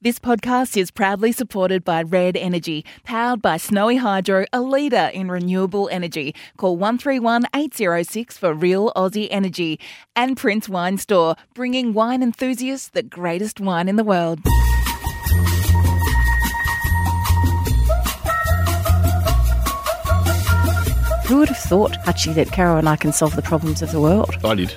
This podcast is proudly supported by Red Energy, powered by Snowy Hydro, a leader in renewable energy. Call 131806 for real Aussie energy. And Prince Wine Store, bringing wine enthusiasts the greatest wine in the world. Who would have thought, Hutchie, that Caro and I can solve the problems of the world? I did.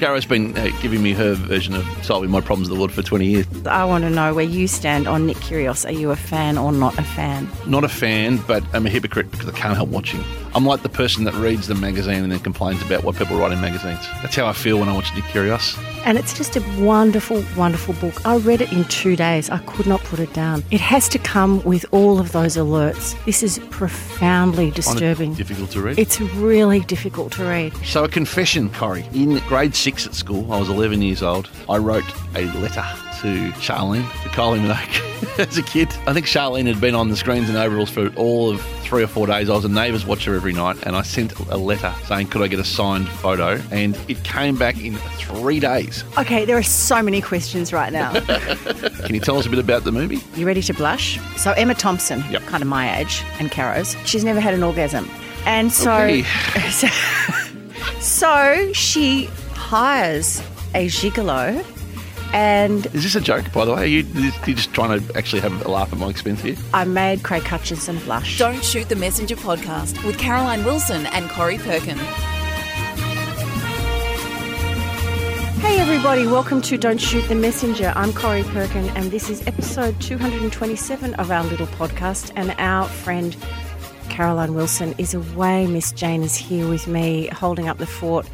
Caro's been giving me her version of solving my problems of the world for 20 years. I want to know where you stand on Nick Kyrgios. Are you a fan or not a fan? Not a fan, but I'm a hypocrite because I can't help watching. I'm like the person that reads the magazine and then complains about what people write in magazines. That's how I feel when I watch Nick Kyrgios. And it's just a wonderful, wonderful book. I read it in 2 days. I could not put it down. It has to come with all of those alerts. This is profoundly disturbing. Difficult to read. It's really difficult to read. So a confession, Corrie. In grade 6 at school, I was 11 years old, I wrote a letter to Charlene, to Kylie Minogue, as a kid. I think Charlene had been on the screens in overalls for all of 3 or 4 days. I was a Neighbours watcher every night, and I sent a letter saying, could I get a signed photo? And it came back in 3 days. Okay, there are so many questions right now. Can you tell us a bit about the movie? You ready to blush? So Emma Thompson, yep, kind of my age, and Caro's, she's never had an orgasm. And so, okay. so she hires a gigolo. And is this a joke, by the way? You're just trying to actually have a laugh at my expense here? I made Craig Hutchinson blush. Don't Shoot the Messenger podcast with Caroline Wilson and Corrie Perkin. Hey everybody, welcome to Don't Shoot the Messenger. I'm Corrie Perkin and this is episode 227 of our little podcast, and our friend Caroline Wilson is away. Miss Jane is here with me holding up the fort.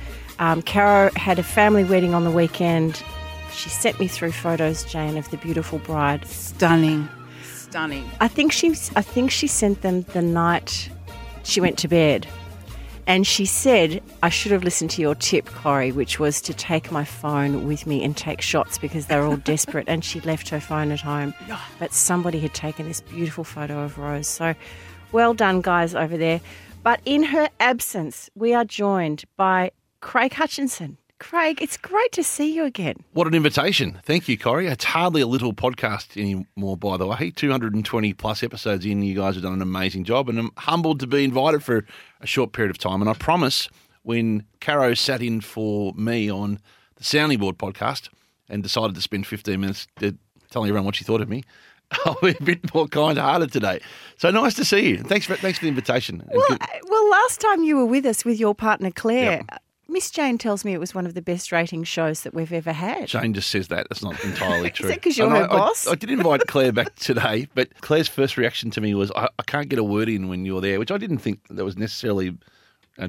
Caro had a family wedding on the weekend. She sent me through photos, Jane, of the beautiful bride. Stunning. Stunning. I think she sent them the night she went to bed. And she said, I should have listened to your tip, Corrie, which was to take my phone with me and take shots because they're all desperate. And she'd left her phone at home. But somebody had taken this beautiful photo of Rose. So well done, guys, over there. But in her absence, we are joined by Craig Hutchinson. Craig, it's great to see you again. What an invitation. Thank you, Corrie. It's hardly a little podcast anymore, by the way. 220 plus episodes in. You guys have done an amazing job, and I'm humbled to be invited for a short period of time. And I promise when Caro sat in for me on the Sounding Board podcast and decided to spend 15 minutes telling everyone what she thought of me, I'll be a bit more kind-hearted today. So nice to see you. Thanks for the invitation. Well, last time you were with us with your partner, Claire, yep, Miss Jane tells me it was one of the best rating shows that we've ever had. Jane just says that. That's not entirely true. Is that because you're her boss? I did invite Claire back today, but Claire's first reaction to me was, I can't get a word in when you're there, which I didn't think that was necessarily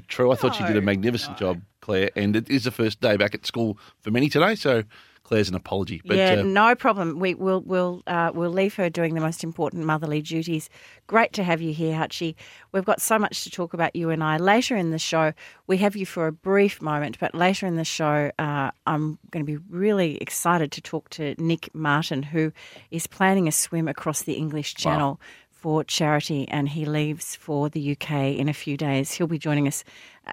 true. I thought she did a magnificent job, Claire, and it is the first day back at school for many today, so Claire's an apology. But, no problem. We'll leave her doing the most important motherly duties. Great to have you here, Hutchie. We've got so much to talk about, you and I. Later in the show, we have you for a brief moment, but later in the show, I'm going to be really excited to talk to Nick Martin, who is planning a swim across the English Channel for charity, and he leaves for the UK in a few days. He'll be joining us,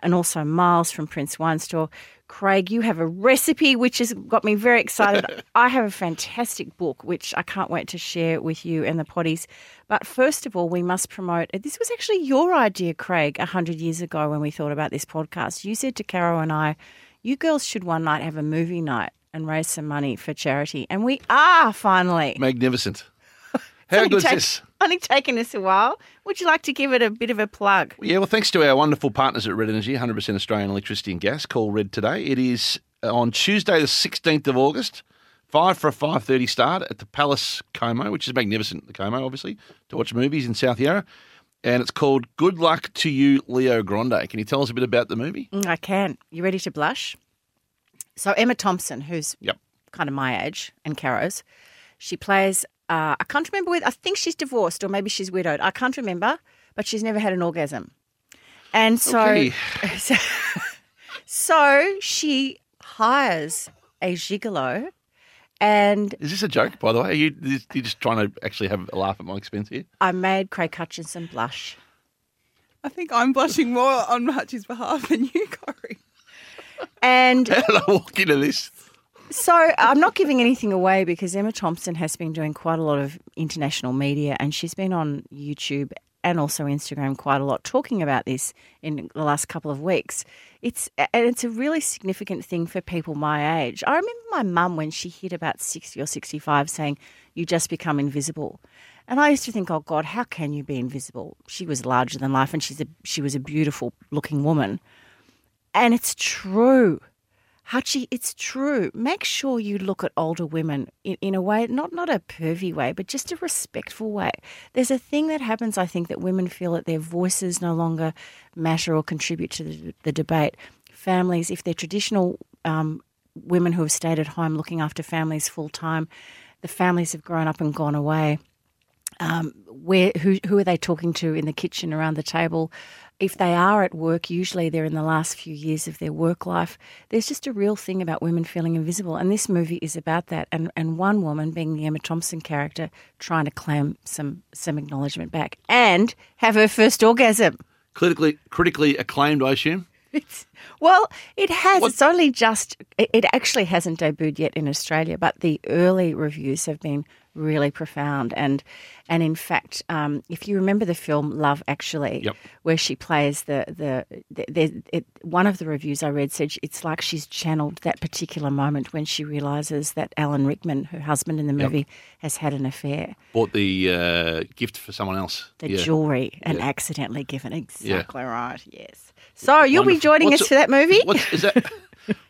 and also Miles from Prince Wine Store. Craig, you have a recipe which has got me very excited. I have a fantastic book which I can't wait to share with you and the potties. But first of all, we must promote, this was actually your idea, Craig, 100 years ago when we thought about this podcast. You said to Caro and I, you girls should one night have a movie night and raise some money for charity. And we are finally. Magnificent. How good is this? Only taken us a while. Would you like to give it a bit of a plug? Yeah, well, thanks to our wonderful partners at Red Energy, 100% Australian electricity and gas. Call Red today. It is on Tuesday the 16th of August, 5 for a 5:30 start at the Palace Como, which is magnificent, the Como, obviously, to watch movies in South Yarra. And it's called Good Luck to You, Leo Grande. Can you tell us a bit about the movie? I can. You ready to blush? So Emma Thompson, who's kind of my age and Caro's, she plays... I can't remember whether, I think she's divorced or maybe she's widowed. I can't remember, but she's never had an orgasm. And so, so she hires a gigolo. And is this a joke, by the way? You're just trying to actually have a laugh at my expense here? I made Craig Hutchinson blush. I think I'm blushing more on Hutchie's behalf than you, Corrie. And how did I walk into this? So I'm not giving anything away because Emma Thompson has been doing quite a lot of international media, and she's been on YouTube and also Instagram quite a lot talking about this in the last couple of weeks. It's a really significant thing for people my age. I remember my mum when she hit about 60 or 65 saying, you just become invisible. And I used to think, oh, God, how can you be invisible? She was larger than life and she was a beautiful-looking woman. And it's true. Hachi, it's true. Make sure you look at older women in a way, not a pervy way, but just a respectful way. There's a thing that happens, I think, that women feel that their voices no longer matter or contribute to the debate. Families, if they're traditional women who have stayed at home looking after families full time, the families have grown up and gone away. Who are they talking to in the kitchen around the table? If they are at work, usually they're in the last few years of their work life. There's just a real thing about women feeling invisible, and this movie is about that. And one woman, being the Emma Thompson character, trying to claim some acknowledgement back and have her first orgasm. Critically acclaimed, I assume? It has. What? It's only just – it actually hasn't debuted yet in Australia, but the early reviews have been really profound. And in fact, if you remember the film Love Actually, yep, where she plays one of the reviews I read said it's like she's channeled that particular moment when she realises that Alan Rickman, her husband in the movie, yep, has had an affair. Bought the gift for someone else. The jewellery and accidentally given. Exactly right, yes. So you'll be joining us for that movie?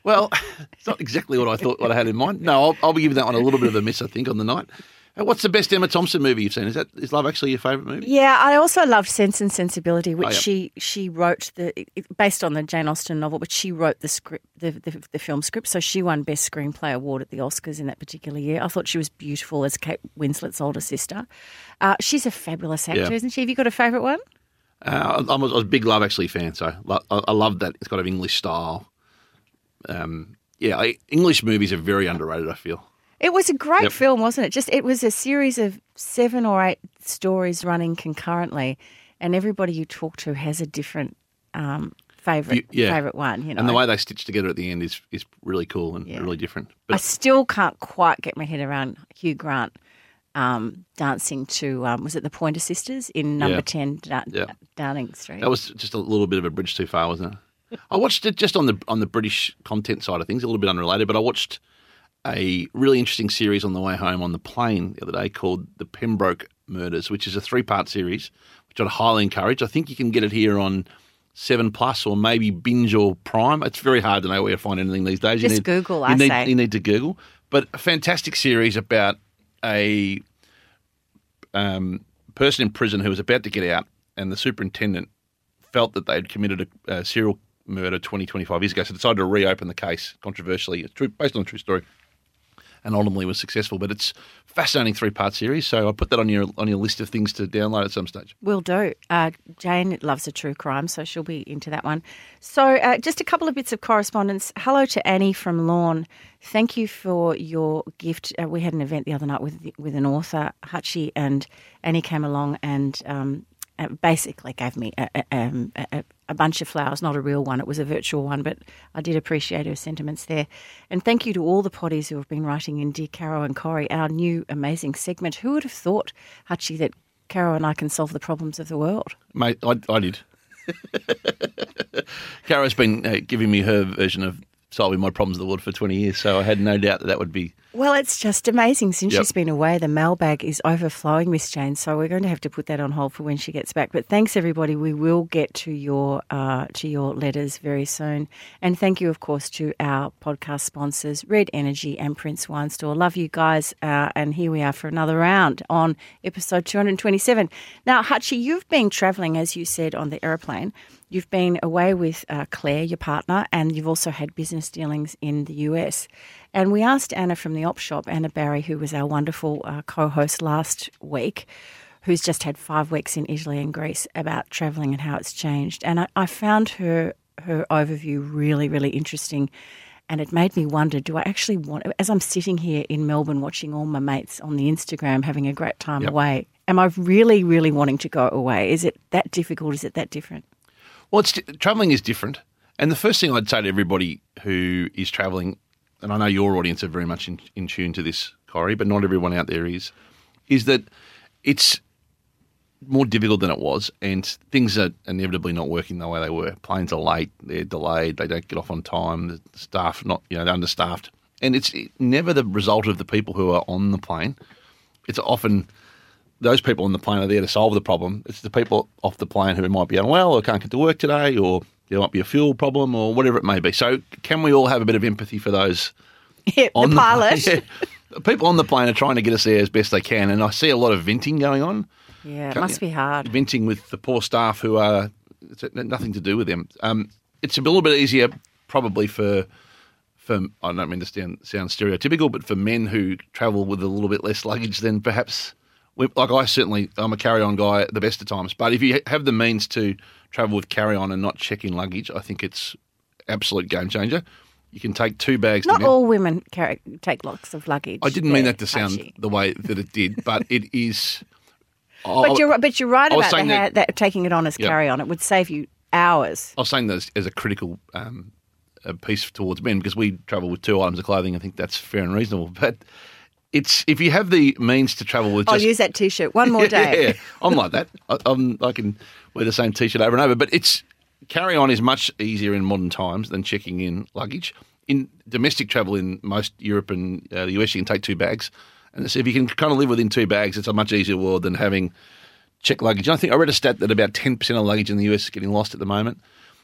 Well, it's not exactly what I had in mind. No, I'll be giving that one a little bit of a miss, I think, on the night. What's the best Emma Thompson movie you've seen? Is Love Actually your favourite movie? Yeah, I also loved Sense and Sensibility, which she wrote based on the Jane Austen novel, but she wrote the script, the film script, so she won Best Screenplay Award at the Oscars in that particular year. I thought she was beautiful as Kate Winslet's older sister. She's a fabulous actor, isn't she? Have you got a favourite one? I was a big Love Actually fan, so I love that. It's got an English style. English movies are very underrated, I feel. It was a great film, wasn't it? It was a series of 7 or 8 stories running concurrently, and everybody you talk to has a different favourite one. You know? And the way they stitch together at the end is really cool and really different. But I still can't quite get my head around Hugh Grant dancing to, was it the Pointer Sisters in number 10 Downing Street? That was just a little bit of a bridge too far, wasn't it? I watched it just on the British content side of things, a little bit unrelated, but I watched a really interesting series on the way home on the plane the other day called The Pembroke Murders, which is a 3-part series, which I'd highly encourage. I think you can get it here on 7 Plus or maybe Binge or Prime. It's very hard to know where to find anything these days. You need to Google. But a fantastic series about a person in prison who was about to get out, and the superintendent felt that they'd committed a serial murder 20, 25 years ago, so decided to reopen the case controversially. It's true, based on a true story, and ultimately was successful. But it's a fascinating 3-part series, so I'll put that on your list of things to download at some stage. Will do. Jane loves a true crime, so she'll be into that one. So just a couple of bits of correspondence. Hello to Annie from Lawn. Thank you for your gift. We had an event the other night with an author, Hutchie, and Annie came along and basically gave me a bunch of flowers, not a real one. It was a virtual one, but I did appreciate her sentiments there. And thank you to all the poddies who have been writing in Dear Caro and Corrie, our new amazing segment. Who would have thought, Hutchie, that Caro and I can solve the problems of the world? Mate, I did. Caro's been giving me her version of solving my problems of the world for 20 years, so I had no doubt that would be... Well, it's just amazing. Since she's been away, the mailbag is overflowing, Miss Jane, so we're going to have to put that on hold for when she gets back. But thanks, everybody. We will get to your letters very soon. And thank you, of course, to our podcast sponsors, Red Energy and Prince Wine Store. Love you guys. And here we are for another round on episode 227. Now, Hutchie, you've been travelling, as you said, on the aeroplane. You've been away with Claire, your partner, and you've also had business dealings in the US. And we asked Anna from the Op Shop, Anna Barry, who was our wonderful co-host last week, who's just had 5 weeks in Italy and Greece, about travelling and how it's changed. And I found her overview really, really interesting. And it made me wonder, do I actually want, as I'm sitting here in Melbourne watching all my mates on the Instagram having a great time away, am I really, really wanting to go away? Is it that difficult? Is it that different? Well, travelling is different. And the first thing I'd say to everybody who is travelling and I know your audience are very much in tune to this, Corrie, but not everyone out there is that it's more difficult than it was, and things are inevitably not working the way they were. Planes are late, they're delayed, they don't get off on time, the staff not, you know, they're understaffed. And it's never the result of the people who are on the plane. It's often those people on the plane are there to solve the problem. It's the people off the plane who might be unwell or can't get to work today, or there might be a fuel problem or whatever it may be. So can we all have a bit of empathy for those on the pilot? People on the plane are trying to get us there as best they can, and I see a lot of venting going on. Yeah, it must be hard. Venting with the poor staff who are – it's nothing to do with them. It's a little bit easier probably for – I don't mean to sound stereotypical, but for men who travel with a little bit less luggage than perhaps – like I'm a carry-on guy at the best of times. But if you have the means to travel with carry-on and not check in luggage, I think it's absolute game changer. You can take two bags. Not all women take lots of luggage. I didn't mean that to sound the way that it did, but it is. But you're right about that taking it on as carry-on. It would save you hours. I was saying that as a critical piece towards men, because we travel with two items of clothing. I think that's fair and reasonable. But it's if you have the means to travel with. I'll use that T-shirt one more day. Yeah, I'm like that. I can wear the same T-shirt over and over. But it's. Carry-on is much easier in modern times than checking in luggage. In domestic travel in most Europe and the US, you can take two bags. And so if you can kind of live within two bags, it's a much easier world than having checked luggage. And I think I read a stat that about 10% of luggage in the US is getting lost at the moment.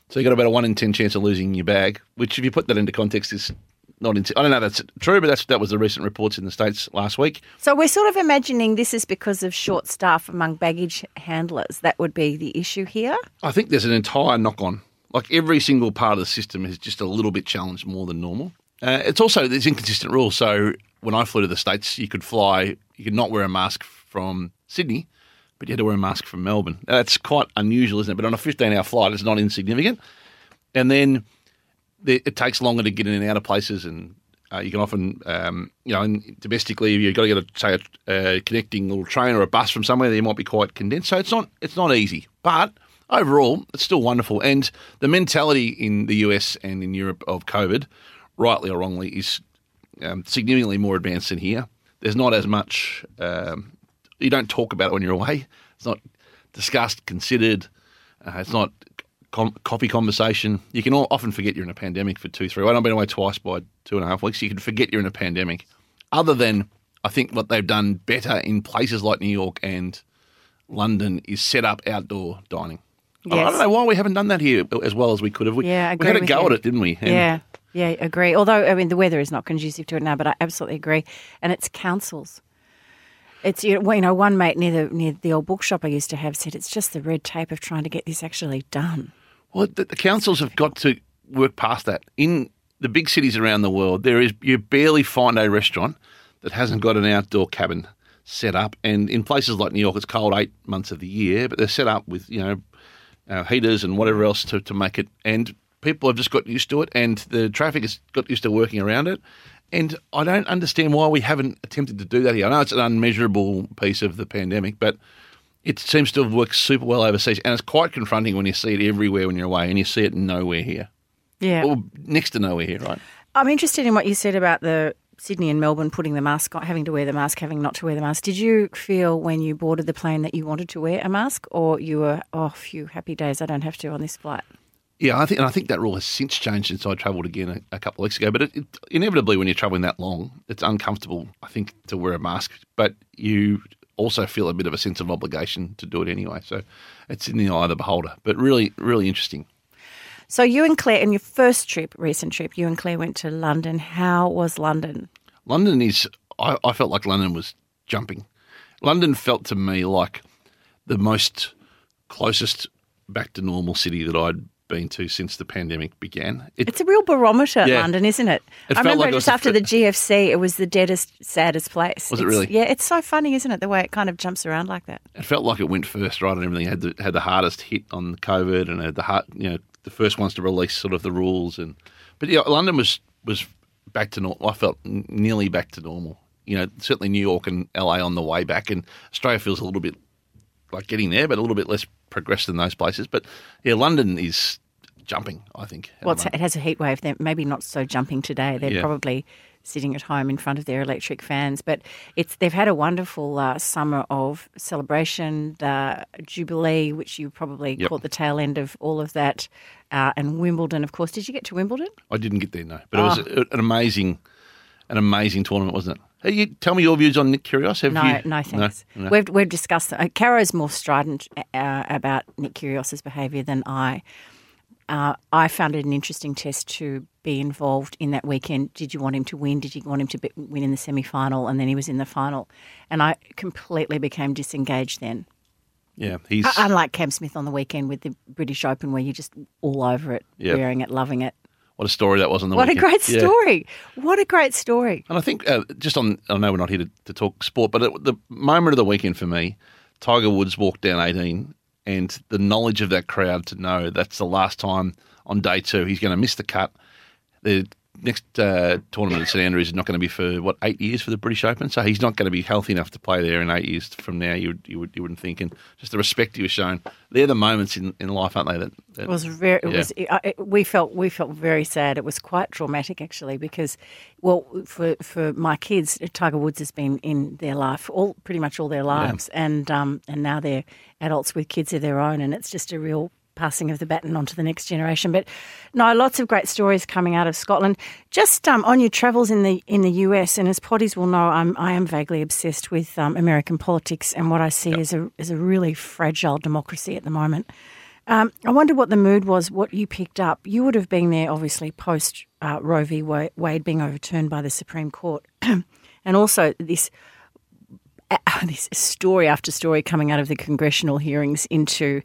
So you've got about a 1 in 10 chance of losing your bag, which if you put that into context is not – I don't know if that's true, but that was the recent reports in the States last week. So we're sort of imagining this is because of short staff among baggage handlers. That would be the issue here? I think there's an entire knock-on. Like every single part of the system is just a little bit challenged more than normal. It's also – there's inconsistent rules. So when I flew to the States, you could not wear a mask from Sydney, but you had to wear a mask from Melbourne. Now, that's quite unusual, isn't it? But on a 15-hour flight, it's not insignificant. And then – it takes longer to get in and out of places, and you can often, and domestically, if you've got to get a connecting little train or a bus from somewhere, they might be quite condensed. So it's not easy, but overall, it's still wonderful. And the mentality in the US and in Europe of COVID, rightly or wrongly, is significantly more advanced than here. There's not as much. You don't talk about it when you're away. It's not discussed, considered. It's not. Coffee conversation. You can often forget you're in a pandemic for 2-3 weeks. I've been away twice by 2.5 weeks. You can forget you're in a pandemic. Other than I think what they've done better in places like New York and London is set up outdoor dining. Yes. I don't know why we haven't done that here as well as we could have. We had a go at it, didn't we? And yeah, agree. Although, I mean, the weather is not conducive to it now, but I absolutely agree. And it's councils. It's one mate near the old bookshop I used to have said it's just the red tape of trying to get this actually done. Well, the councils have got to work past that. In the big cities around the world, you barely find a restaurant that hasn't got an outdoor cabin set up. And in places like New York, it's cold 8 months of the year, but they're set up with heaters and whatever else to make it. And people have just got used to it, and the traffic has got used to working around it. And I don't understand why we haven't attempted to do that here. I know it's an unmeasurable piece of the pandemic, but it seems to have worked super well overseas. And it's quite confronting when you see it everywhere when you're away and you see it nowhere here. Yeah. Or next to nowhere here, right? I'm interested in what you said about the Sydney and Melbourne putting the mask on, having to wear the mask, having not to wear the mask. Did you feel when you boarded the plane that you wanted to wear a mask, or you were, few happy days, I don't have to on this flight? Yeah, I think that rule has since changed since I travelled again a couple of weeks ago. But inevitably, when you're travelling that long, it's uncomfortable, I think, to wear a mask. But you also feel a bit of a sense of obligation to do it anyway. So it's in the eye of the beholder. But really, really interesting. So you and Claire, in your first trip, recent trip, you and Claire went to London. How was London? London is – I felt like London was jumping. London felt to me like the most closest back to normal city that I'd been to since the pandemic began. It's a real barometer, London, isn't it? I remember like just after the GFC, it was the deadest, saddest place. Was it really? Yeah, it's so funny, isn't it, the way it kind of jumps around like that. It felt like it went first, right, and everything had the hardest hit on COVID and the first ones to release sort of the rules. But London was back to normal. I felt nearly back to normal. Certainly New York and LA on the way back, and Australia feels a little bit like getting there, but a little bit less progressed than those places. But yeah, London is jumping, I think. Well, it has a heat wave. They're maybe not so jumping today. They're probably sitting at home in front of their electric fans. But they've had a wonderful summer of celebration, the Jubilee, which you probably caught the tail end of all of that, and Wimbledon, of course. Did you get to Wimbledon? I didn't get there, no. But it was an amazing tournament, wasn't it? You tell me your views on Nick Kyrgios. No, thanks. No? We've discussed that. Caro's more strident about Nick Kyrgios's behaviour than I. I found it an interesting test to be involved in that weekend. Did you want him to win? Did you want him to win in the semi-final? And then he was in the final. And I completely became disengaged then. Yeah, he's unlike Cam Smith on the weekend with the British Open, where you're just all over it, wearing it, loving it. What a story that was on the weekend. What a great story. What a great story. And I think just on – I know we're not here to talk sport, but the moment of the weekend for me, Tiger Woods walked down 18 and the knowledge of that crowd to know that's the last time on day two. He's going to miss the cut. The next tournament at St Andrews is not going to be for, 8 years for the British Open? So he's not going to be healthy enough to play there in 8 years from now, you wouldn't think. And just the respect he was shown. They're the moments in life, aren't they? It was very. We felt very sad. It was quite traumatic, actually, because, for my kids, Tiger Woods has been in their life pretty much all their lives, and now they're adults with kids of their own, and it's just a real passing of the baton onto the next generation. But no, lots of great stories coming out of Scotland. Just on your travels in the US, and as Potties will know, I am vaguely obsessed with American politics and what I see as a really fragile democracy at the moment. I wonder what the mood was, what you picked up. You would have been there, obviously, post Roe v. Wade being overturned by the Supreme Court, and also this story after story coming out of the congressional hearings into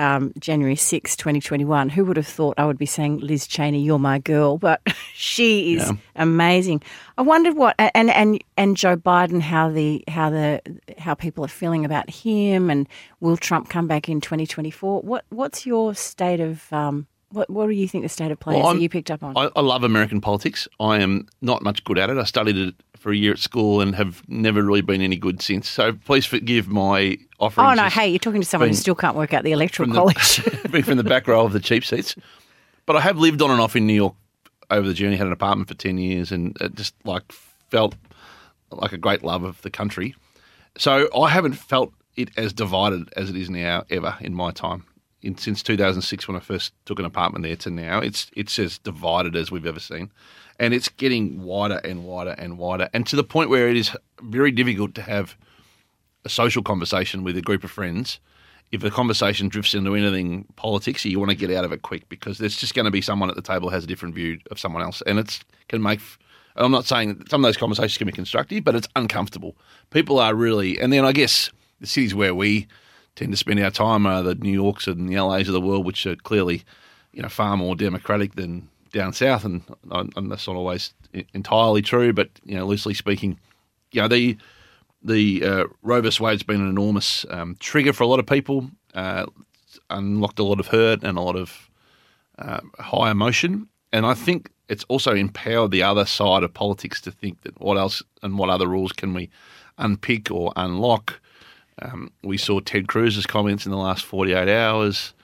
January 6, 2021. Who would have thought I would be saying, Liz Cheney, you're my girl? But she is amazing. I wondered what and Joe Biden, how people are feeling about him, and will Trump come back in 2024? What's your state of what do you think the state of play is that you picked up on? I love American politics. I am not much good at it. I studied it for a year at school and have never really been any good since. So please forgive my offerings. Oh, no, hey, you're talking to someone who still can't work out the electoral college. Being from the back row of the cheap seats. But I have lived on and off in New York over the journey, had an apartment for 10 years and it just felt like a great love of the country. So I haven't felt it as divided as it is now ever in my time. Since 2006 when I first took an apartment there to now, it's as divided as we've ever seen. And it's getting wider and wider and wider, and to the point where it is very difficult to have a social conversation with a group of friends. If the conversation drifts into anything politics, you want to get out of it quick because there's just going to be someone at the table who has a different view of someone else. And I'm not saying that some of those conversations can be constructive, but it's uncomfortable. People are really – and then I guess the cities where we tend to spend our time are the New Yorks and the LAs of the world, which are clearly far more democratic than – down south, and that's not always entirely true, but loosely speaking, the Roe v. Wade's been an enormous trigger for a lot of people, unlocked a lot of hurt and a lot of high emotion, and I think it's also empowered the other side of politics to think that what else and what other rules can we unpick or unlock. We saw Ted Cruz's comments in the last 48 hours.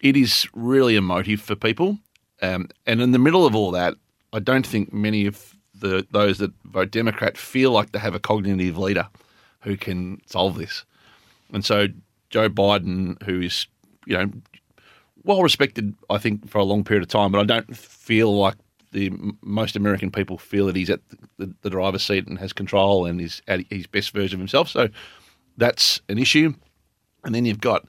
It is really emotive for people. And in the middle of all that, I don't think many of those that vote Democrat feel like they have a cognitive leader who can solve this. And so Joe Biden, who is, well respected, I think, for a long period of time, but I don't feel like most American people feel that he's at the driver's seat and has control and is at his best version of himself. So that's an issue. And then you've got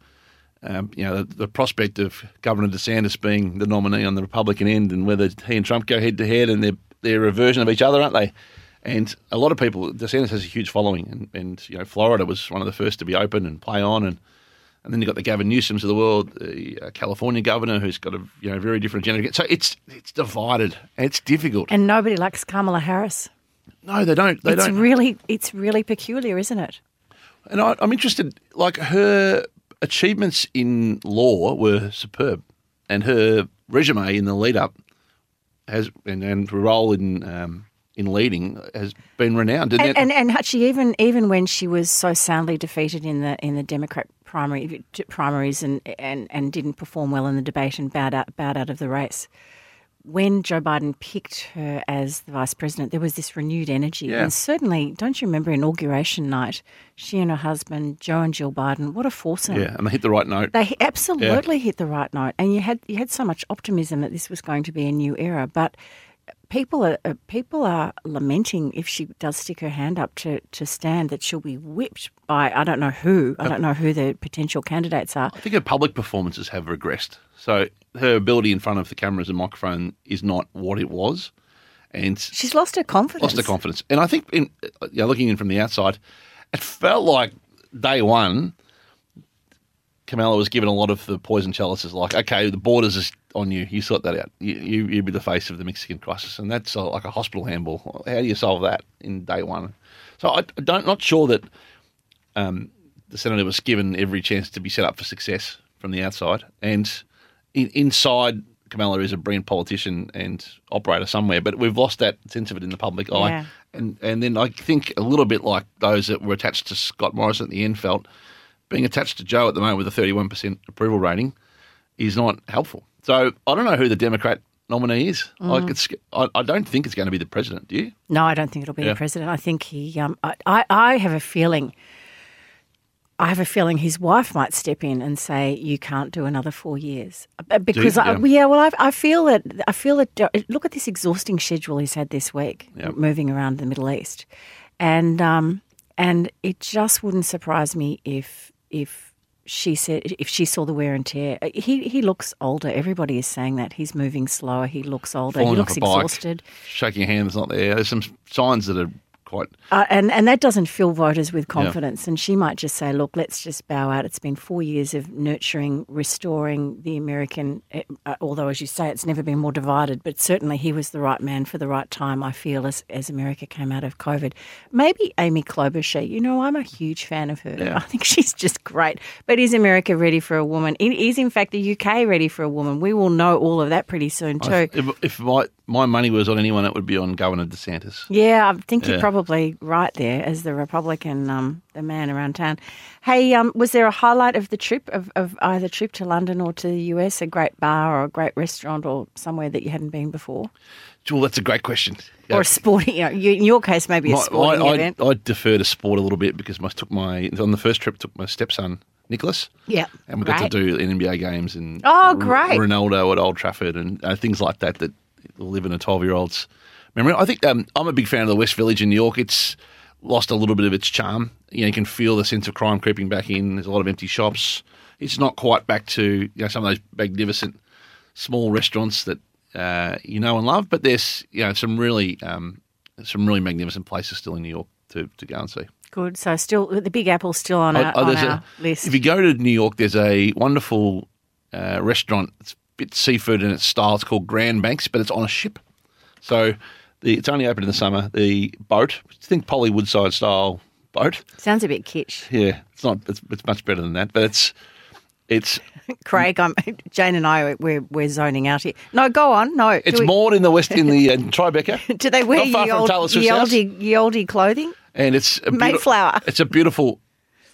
the prospect of Governor DeSantis being the nominee on the Republican end, and whether he and Trump go head to head, and they're a version of each other, aren't they? And a lot of people, DeSantis has a huge following, and Florida was one of the first to be open and play on, and then you got the Gavin Newsoms of the world, the California governor who's got a very different agenda. So it's divided, and it's difficult, and nobody likes Kamala Harris. No, they don't. It's really peculiar, isn't it? And I'm interested, like her achievements in law were superb, and her resume in the lead-up has, and her role in leading has been renowned. And Hutchie, even when she was so soundly defeated in the Democrat primaries and didn't perform well in the debate and bowed out of the race. When Joe Biden picked her as the vice president, there was this renewed energy. Yeah. And certainly, don't you remember inauguration night, she and her husband, Joe and Jill Biden, what a foursome. Yeah, and they hit the right note. They absolutely hit the right note. And you had so much optimism that this was going to be a new era. But people are lamenting, if she does stick her hand up to stand, that she'll be whipped by I don't know who. I don't know who the potential candidates are. I think her public performances have regressed. So her ability in front of the cameras and microphone is not what it was. And she's lost her confidence. And I think, looking in from the outside, it felt like day one, Kamala was given a lot of the poison chalices, like, okay, the borders is on you. You sort that out. You'd be the face of the Mexican crisis. And that's like a hospital handball. How do you solve that in day one? So not sure that the senator was given every chance to be set up for success from the outside. And inside, Kamala is a brilliant politician and operator somewhere, but we've lost that sense of it in the public eye. Yeah. And then I think a little bit like those that were attached to Scott Morrison at the end felt, being attached to Joe at the moment with a 31% approval rating is not helpful. So I don't know who the Democrat nominee is. Mm. I don't think it's going to be the president, do you? No, I don't think it'll be the president. I think he I have a feeling his wife might step in and say, you can't do another 4 years. Because, I feel that, look at this exhausting schedule he's had this week, moving around the Middle East. And it just wouldn't surprise me if she said, if she saw the wear and tear. He looks older. Everybody is saying that. He's moving slower. He looks older. Falling he looks off a exhausted. Bike, shaking hands not there. There's some signs that are quite... and that doesn't fill voters with confidence. Yeah. And she might just say, look, let's just bow out. It's been 4 years of nurturing, restoring the American, although as you say, it's never been more divided. But certainly he was the right man for the right time, I feel, as America came out of COVID. Maybe Amy Klobuchar. You know, I'm a huge fan of her. Yeah. I think she's just great. But is America ready for a woman? Is, in fact, the UK ready for a woman? We will know all of that pretty soon too. If my money was on anyone, it would be on Governor DeSantis. Yeah, I think you're probably right there as the Republican, the man around town. Hey, was there a highlight of the trip, of either trip to London or to the US, a great bar or a great restaurant or somewhere that you hadn't been before? Well, that's a great question. Yeah. Or a sporting, in your case, maybe a sporting event. I defer to sport a little bit because on the first trip, took my stepson, Nicholas. Yeah. And we got to do NBA games and Ronaldo at Old Trafford and things like that live in a 12-year-old's memory. I think I'm a big fan of the West Village in New York. It's lost a little bit of its charm. You can feel the sense of crime creeping back in. There's a lot of empty shops. It's not quite back to some of those magnificent small restaurants that you know and love, but there's some really magnificent places still in New York to go and see. Good. So still the Big Apple's still on our list. If you go to New York, there's a wonderful restaurant. It's bit seafood in its style. It's called Grand Banks, but it's on a ship. So it's only open in the summer. The boat, think Polly Woodside style boat. Sounds a bit kitsch. Yeah, it's not. It's much better than that. But it's. Craig, Jane and I we're zoning out here. No, go on. No, it's moored in the west in the Tribeca. Do they wear ye olde clothing? And it's a Mayflower. It's a beautiful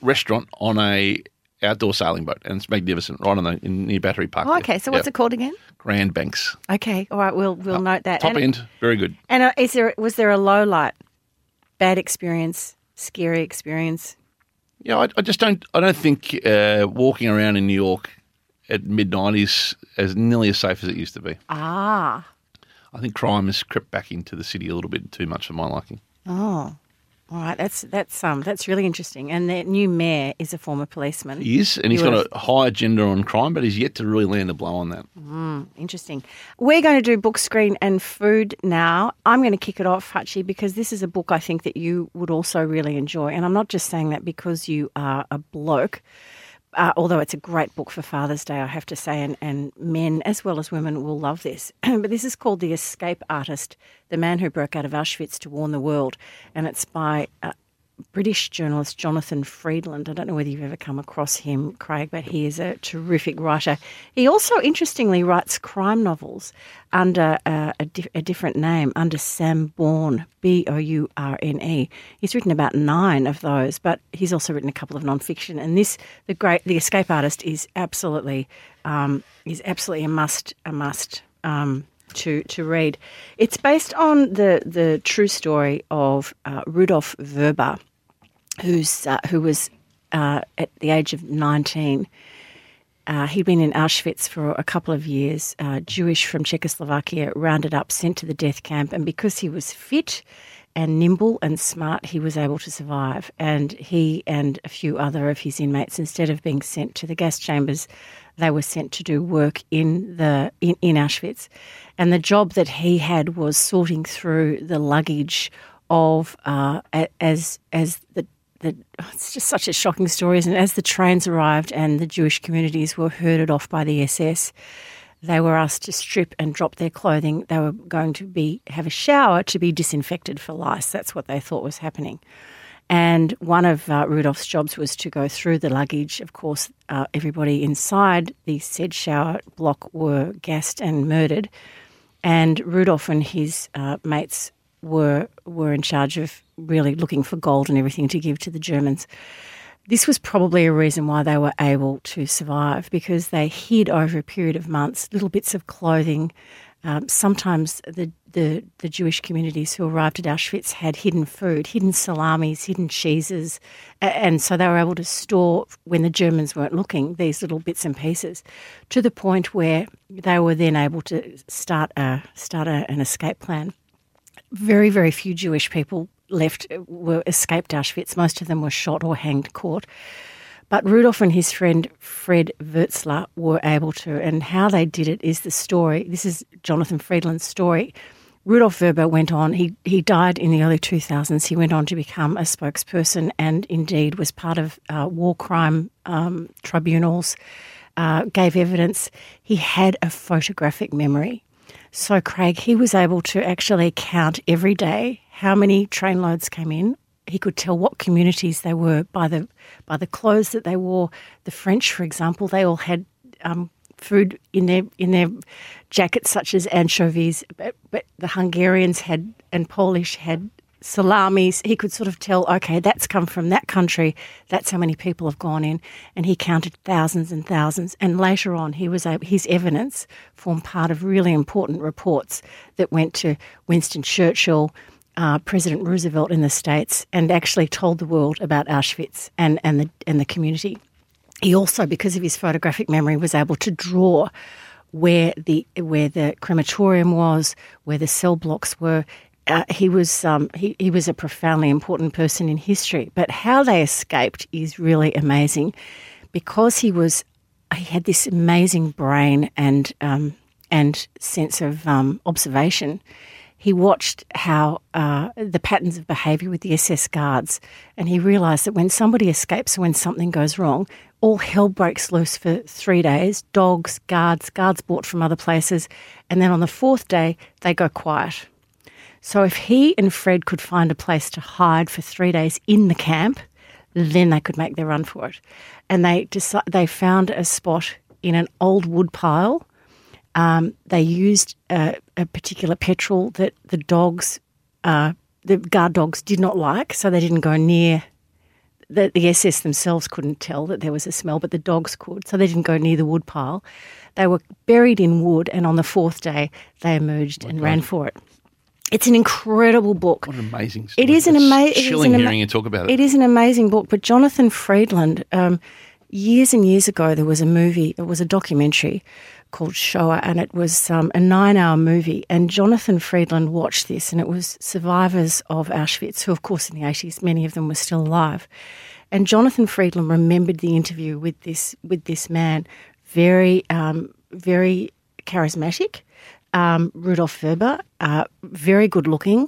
restaurant on a outdoor sailing boat, and it's magnificent, right near Battery Park. Oh, okay, so what's it called again? Grand Banks. Okay, all right, we'll note that. Top end, very good. And was there a low light, bad experience, scary experience? Yeah, I just don't. I don't think walking around in New York at mid-90s is nearly as safe as it used to be. Ah, I think crime has crept back into the city a little bit too much for my liking. Oh. All right, that's really interesting. And the new mayor is a former policeman. He is, and he's got a high agenda on crime, but he's yet to really land a blow on that. Interesting. We're going to do book, screen and food now. I'm going to kick it off, Hutchie, because this is a book I think that you would also really enjoy. And I'm not just saying that because you are a bloke, although it's a great book for Father's Day, I have to say, and men as well as women will love this. But this is called The Escape Artist, The Man Who Broke Out of Auschwitz to Warn the World, and it's by British journalist Jonathan Freedland. I don't know whether you've ever come across him, Craig, but he is a terrific writer. He also, interestingly, writes crime novels under a different name, under Sam Bourne, B-O-U-R-N-E. He's written about 9 of those, but he's also written a couple of non-fiction. And this, The Escape Artist, is absolutely a must to read. It's based on the true story of Rudolf Vrba, who was at the age of 19. He'd been in Auschwitz for a couple of years, Jewish from Czechoslovakia, rounded up, sent to the death camp, and because he was fit and nimble and smart, he was able to survive. And he and a few other of his inmates, instead of being sent to the gas chambers, they were sent to do work in Auschwitz. And the job that he had was sorting through the luggage of it's just such a shocking story, isn't it? As the trains arrived and the Jewish communities were herded off by the SS, they were asked to strip and drop their clothing. They were going to have a shower to be disinfected for lice. That's what they thought was happening. And one of Rudolf's jobs was to go through the luggage. Of course, everybody inside the said shower block were gassed and murdered. And Rudolf and his mates were in charge of really looking for gold and everything to give to the Germans. This was probably a reason why they were able to survive, because they hid over a period of months little bits of clothing. Sometimes the Jewish communities who arrived at Auschwitz had hidden food, hidden salamis, hidden cheeses, and so they were able to store, when the Germans weren't looking, these little bits and pieces, to the point where they were then able to start an escape plan. Very, very few Jewish people escaped Auschwitz. Most of them were shot or hanged, caught. But Rudolf and his friend Fred Wurzler were able to, and how they did it is the story. This is Jonathan Friedland's story. Rudolf Vrba went on. He died in the early 2000s. He went on to become a spokesperson and indeed was part of war crime tribunals, gave evidence. He had a photographic memory. So, Craig, he was able to actually count every day how many train loads came in. He could tell what communities they were by the clothes that they wore. The French, for example, they all had food in their jackets, such as anchovies. But the Hungarians had, and Polish had, salamis. He could sort of tell, okay, that's come from that country. That's how many people have gone in. And he counted thousands and thousands. And later on, his evidence formed part of really important reports that went to Winston Churchill, President Roosevelt in the States, and actually told the world about Auschwitz and the community. He also, because of his photographic memory, was able to draw where the crematorium was, where the cell blocks were. He was a profoundly important person in history. But how they escaped is really amazing, because he had this amazing brain and sense of observation. He watched how the patterns of behaviour with the SS guards, and he realised that when somebody escapes, when something goes wrong, all hell breaks loose for 3 days. Dogs, guards bought from other places, and then on the 4th day, they go quiet. So if he and Fred could find a place to hide for 3 days in the camp, then they could make their run for it. And they found a spot in an old wood pile. They used a particular petrol that the guard dogs did not like, so they didn't go near. The SS themselves couldn't tell that there was a smell, but the dogs could, so they didn't go near the wood pile. They were buried in wood, and on the 4th day, they emerged and ran for it. It's an incredible book. What an amazing story. It's chilling hearing you talk about it. It is an amazing book, but Jonathan Freedland, years and years ago, there was a movie, it was a documentary called Shoah, and it was a 9-hour movie, and Jonathan Freedland watched this, and it was survivors of Auschwitz, who of course in the 80s, many of them were still alive. And Jonathan Freedland remembered the interview with this man, very, very charismatic, Rudolf Vrba, very good looking.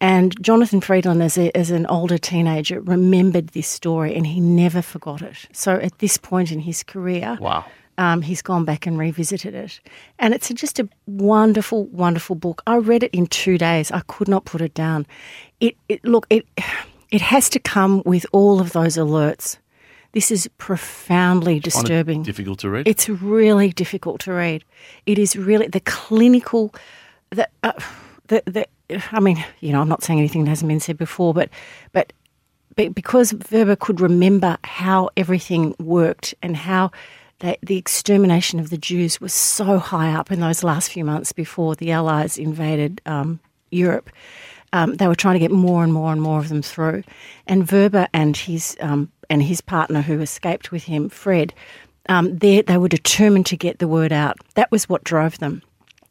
And Jonathan Freedland, as an older teenager, remembered this story, and he never forgot it. So at this point in his career, wow. He's gone back and revisited it. And it's just a wonderful, wonderful book. I read it in 2 days. I could not put it down. It It has to come with all of those alerts. This is profoundly disturbing. Difficult to read? It's really difficult to read. It is really the clinical I mean, you know, I'm not saying anything that hasn't been said before, but because Vrba could remember how everything worked and how the extermination of the Jews was so high up in those last few months before the Allies invaded Europe, they were trying to get more and more and more of them through. And Vrba and his partner who escaped with him, Fred, they were determined to get the word out. That was what drove them.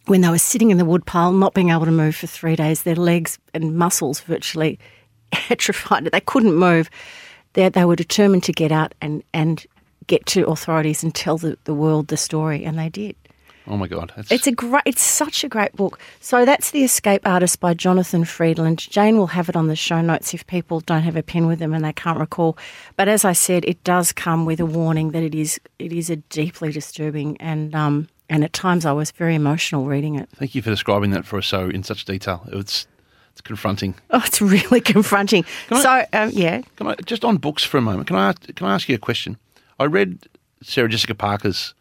When they were sitting in the woodpile, not being able to move for 3 days, their legs and muscles virtually atrophied. They couldn't move. They were determined to get out and get to authorities and tell the world the story, and they did. Oh, my God. It's such a great book. So that's The Escape Artist by Jonathan Freedland. Jane will have it on the show notes if people don't have a pen with them and they can't recall. But as I said, it does come with a warning that it is a deeply disturbing and at times I was very emotional reading it. Thank you for describing that for us so in such detail. It's confronting. Oh, it's really confronting. Just on books for a moment, can I ask you a question? I read Sarah Jessica Parker's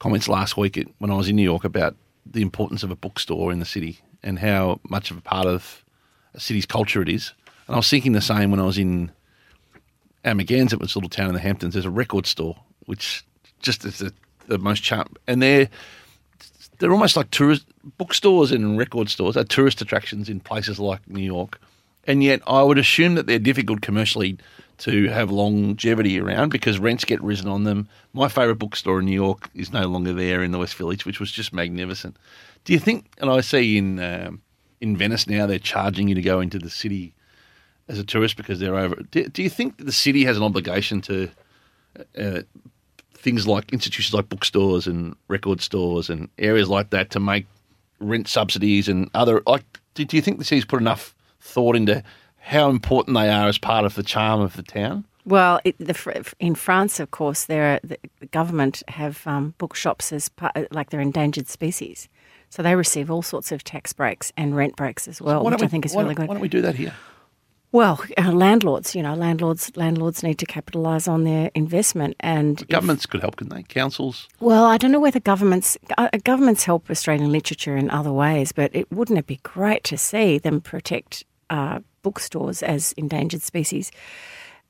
comments last week when I was in New York about the importance of a bookstore in the city and how much of a part of a city's culture it is. And I was thinking the same when I was in Amagansett, which is a little town in the Hamptons. There's a record store, which just is the most charming. And they're almost like tourist bookstores and record stores are tourist attractions in places like New York. And yet I would assume that they're difficult commercially to have longevity around because rents get risen on them. My favourite bookstore in New York is no longer there in the West Village, which was just magnificent. Do you think, and I see in Venice now they're charging you to go into the city as a tourist because they're over. Do you think that the city has an obligation to things like institutions like bookstores and record stores and areas like that to make rent subsidies and other – like, do you think the city's put enough thought into how important they are as part of the charm of the town? Well, in France, of course, the government have bookshops as part, like they're endangered species. So they receive all sorts of tax breaks and rent breaks as well, which I think is really good. Why don't we do that here? Well, landlords need to capitalise on their investment, and governments could help, couldn't they? Councils. Well, I don't know whether governments help Australian literature in other ways, but wouldn't it be great to see them protect bookstores as endangered species?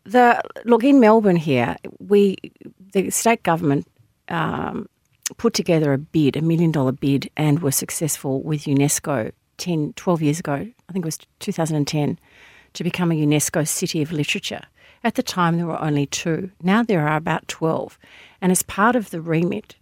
In Melbourne here, the state government put together a bid, $1 million bid, and were successful with UNESCO 12 years ago. I think it was 2010. To become a UNESCO City of Literature. At the time, there were only 2. Now there are about 12. And as part of the remit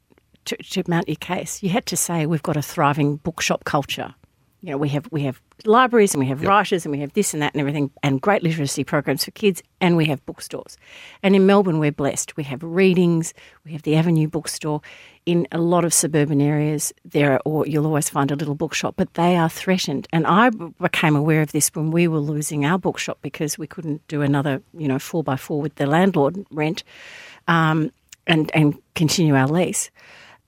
to mount your case, you had to say we've got a thriving bookshop culture. You know, we have libraries and we have writers and we have this and that and everything and great literacy programs for kids and we have bookstores. And in Melbourne, we're blessed. We have Readings, we have the Avenue bookstore. In a lot of suburban areas, you'll always find a little bookshop, but they are threatened. And I became aware of this when we were losing our bookshop because we couldn't do another, 4x4 with the landlord rent and continue our lease.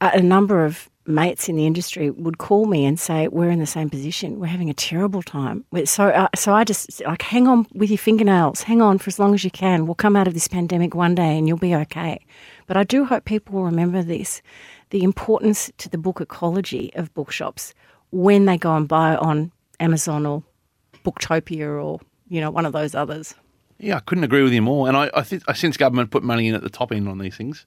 A number of mates in the industry would call me and say, we're in the same position. We're having a terrible time. So I just hang on with your fingernails. Hang on for as long as you can. We'll come out of this pandemic one day and you'll be okay. But I do hope people will remember this, the importance to the book ecology of bookshops when they go and buy on Amazon or Booktopia or, one of those others. Yeah, I couldn't agree with you more. And I sense government put money in at the top end on these things,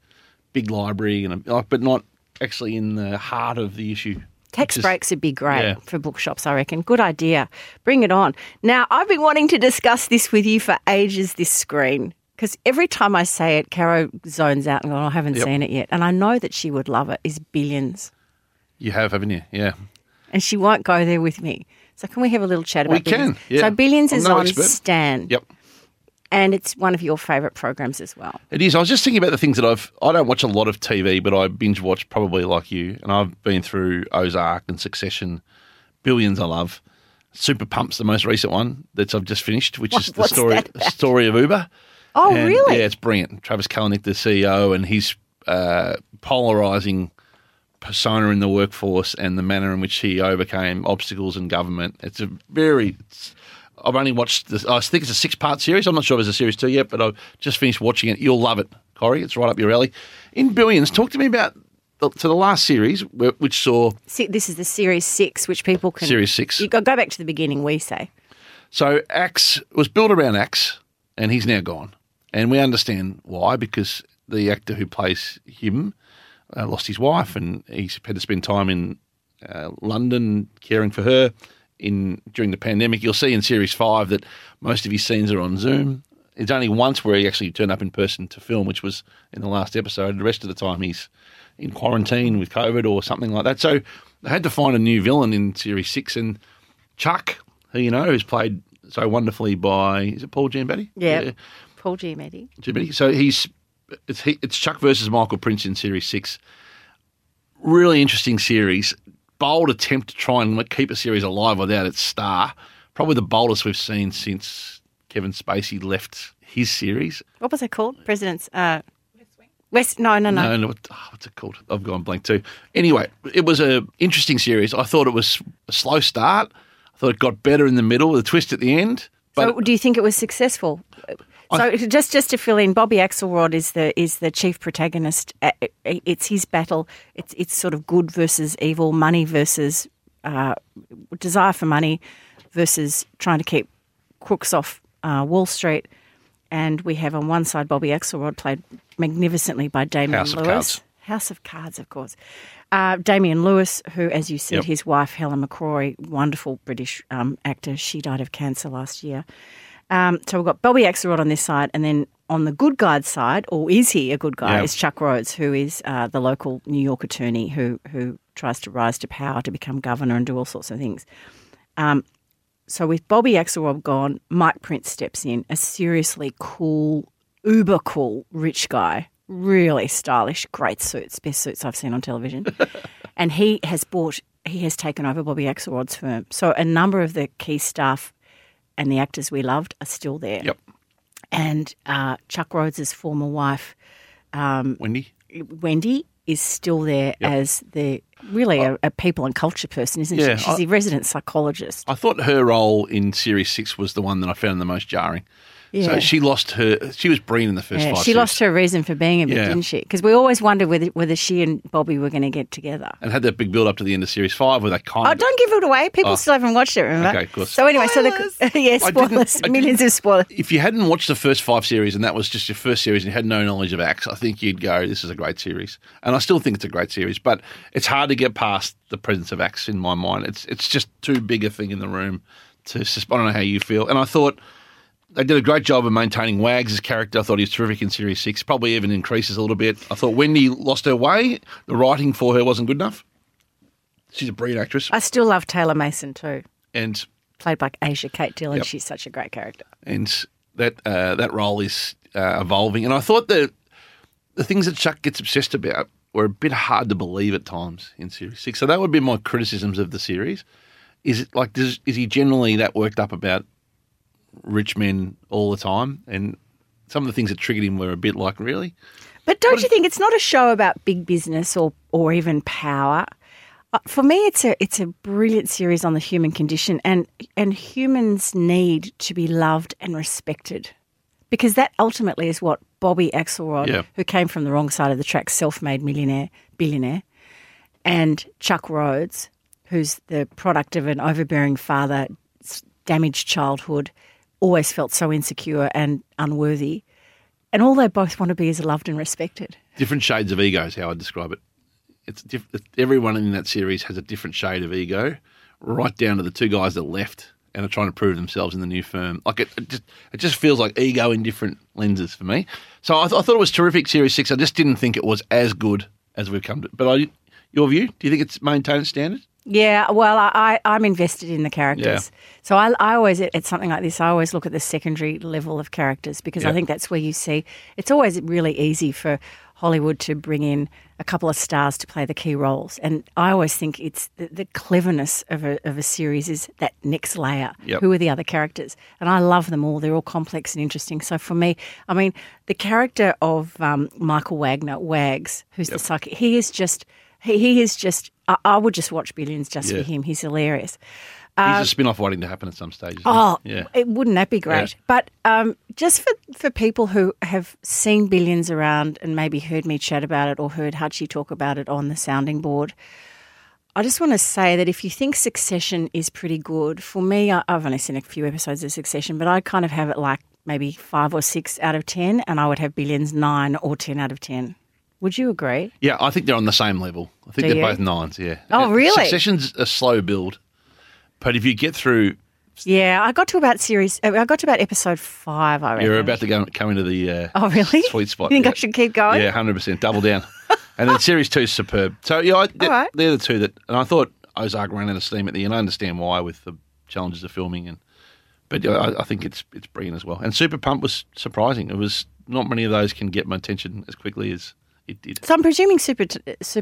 big library, but not actually in the heart of the issue. Tax breaks would be great for bookshops, I reckon. Good idea. Bring it on. Now, I've been wanting to discuss this with you for ages, this screen, because every time I say it, Caro zones out and goes, I haven't seen it yet. And I know that she would love it, is Billions. You have, haven't you? Yeah. And she won't go there with me. So can we have a little chat about Billions? We can, yeah. So Billions is on Stan. Yep. And it's one of your favourite programs as well. It is. I was just thinking about the things that I don't watch a lot of TV, but I binge watch probably like you. And I've been through Ozark and Succession. Billions I love. Super Pump's the most recent one that I've just finished, which is the story of Uber. Oh, and, really? Yeah, it's brilliant. Travis Kalanick, the CEO, and his polarising persona in the workforce and the manner in which he overcame obstacles in government. It's a very... I've only watched this. I think it's a 6-part series. I'm not sure if there's a series 2 yet, but I've just finished watching it. You'll love it, Corrie. It's right up your alley. In Billions, talk to me about the last series, which saw... This is the series 6, which people can... Series 6. You go back to the beginning, we say. So Axe was built around Axe, and he's now gone. And we understand why, because the actor who plays him lost his wife, and he's had to spend time in London caring for her during the pandemic. You'll see in Series 5 that most of his scenes are on Zoom. It's only once where he actually turned up in person to film, which was in the last episode. The rest of the time he's in quarantine with COVID or something like that. So they had to find a new villain in Series 6, and Chuck, who you know, who's played so wonderfully by, is it Paul Giamatti? Yeah. Paul Giamatti. So it's Chuck versus Michael Prince in Series 6. Really interesting series. Bold attempt to try and keep a series alive without its star. Probably the boldest we've seen since Kevin Spacey left his series. What was it called? President's West Wing? No. What's it called? I've gone blank too. Anyway, it was an interesting series. I thought it was a slow start. I thought it got better in the middle with a twist at the end. But so do you think it was successful? So just to fill in, Bobby Axelrod is the chief protagonist. It's his battle. It's sort of good versus evil, money versus desire for money versus trying to keep crooks off Wall Street. And we have on one side Bobby Axelrod, played magnificently by Damian Lewis. House of Cards, of course. Damian Lewis, who, as you said, his wife, Helen McCrory, wonderful British actor. She died of cancer last year. So we've got Bobby Axelrod on this side, and then on the good guy's side, or is he a good guy, is Chuck Rhodes, who is the local New York attorney who tries to rise to power to become governor and do all sorts of things. So with Bobby Axelrod gone, Mike Prince steps in, a seriously cool, uber cool rich guy. Really stylish, great suits, best suits I've seen on television. And he has taken over Bobby Axelrod's firm. So a number of the key staff and the actors we loved are still there. Yep. And Chuck Rhodes' former wife, Wendy, is still there as a people and culture person, isn't she? She's a resident psychologist. I thought her role in Series 6 was the one that I found the most jarring. Yeah. So she lost her – she was brilliant in the first 5 series. She lost her reason for being a bit, didn't she? Because we always wondered whether she and Bobby were going to get together. And had that big build-up to the end of Series 5 where they kind of – don't give it away. People still haven't watched it, remember? Okay, of course. So anyway, spoilers. Millions of spoilers. If you hadn't watched the first 5 series and that was just your first series and you had no knowledge of Axe, I think you'd go, this is a great series. And I still think it's a great series. But it's hard to get past the presence of Axe in my mind. It's just too big a thing in the room to – I don't know how you feel. And I thought – they did a great job of maintaining Wags' character. I thought he was terrific in Series 6, probably even increases a little bit. I thought Wendy lost her way. The writing for her wasn't good enough. She's a brilliant actress. I still love Taylor Mason too. And played by Asia-Kate Dillon. Yep. She's such a great character. And that role is evolving. And I thought that the things that Chuck gets obsessed about were a bit hard to believe at times in Series 6. So that would be my criticisms of the series. Is he generally that worked up about rich men all the time, and some of the things that triggered him were a bit like, really? But you think it's not a show about big business or even power? For me, it's a brilliant series on the human condition, and humans need to be loved and respected, because that ultimately is what Bobby Axelrod, who came from the wrong side of the track, self-made billionaire, and Chuck Rhodes, who's the product of an overbearing father, damaged childhood, always felt so insecure and unworthy. And all they both want to be is loved and respected. Different shades of ego is how I describe it. Everyone in that series has a different shade of ego, right down to the two guys that left and are trying to prove themselves in the new firm. Like it just feels like ego in different lenses for me. So I thought it was terrific, Series 6. I just didn't think it was as good as we've come to. But your view, do you think it's maintained standard? Yeah, well, I'm invested in the characters. Yeah. So I always, at something like this, I always look at the secondary level of characters, because I think that's where you see, it's always really easy for Hollywood to bring in a couple of stars to play the key roles. And I always think it's the cleverness of a series is that next layer. Yep. Who are the other characters? And I love them all. They're all complex and interesting. So for me, I mean, the character of Michael Wagner, Wags, who's the psychic, he is just... I would just watch Billions just for him. He's hilarious. He's a spin-off waiting to happen at some stage. Wouldn't that be great? Yeah. But just for people who have seen Billions around and maybe heard me chat about it or heard Hutchie talk about it on the sounding board, I just want to say that if you think Succession is pretty good, for me, I've only seen a few episodes of Succession, but I kind of have it like maybe 5 or 6 out of 10, and I would have Billions 9 or 10 out of 10. Would you agree? Yeah, I think they're on the same level. I think they're both 9s, yeah. Oh, really? Succession's a slow build. But if you get through... Yeah, I got to about episode 5, I reckon. You're about to come into the sweet spot. You think I should keep going? Yeah, 100%. Double down. And then series 2 is superb. So, yeah, they're the two that... And I thought Ozark ran out of steam at the end. I understand why with the challenges of filming. But I think it's brilliant as well. And Super Pumped was surprising. It was not many of those can get my attention as quickly as... It did. So I'm presuming Super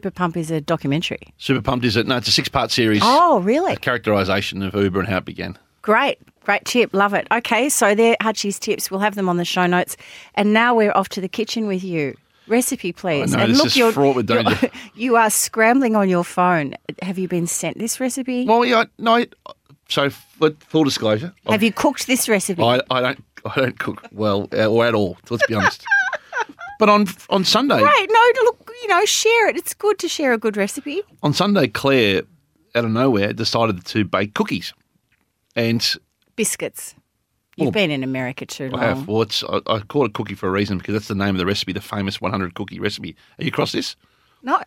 Pumped is a documentary. Super Pumped is it's a 6-part series. Oh, really? A characterisation of Uber and how it began. Great tip. Love it. Okay, so they're Hutchie's tips. We'll have them on the show notes. And now we're off to the kitchen with you. Recipe, please. I know, and this is fraught with danger. You are scrambling on your phone. Have you been sent this recipe? Well, yeah, no. So, full disclosure. Have you cooked this recipe? I don't cook well or at all, let's be honest. But on Sunday... Right, no, look, share it. It's good to share a good recipe. On Sunday, Claire, out of nowhere, decided to bake cookies and... Biscuits. You've been in America too long. I have. Well, I call it cookie for a reason because that's the name of the recipe, the famous 100-cookie recipe. Are you across this? No.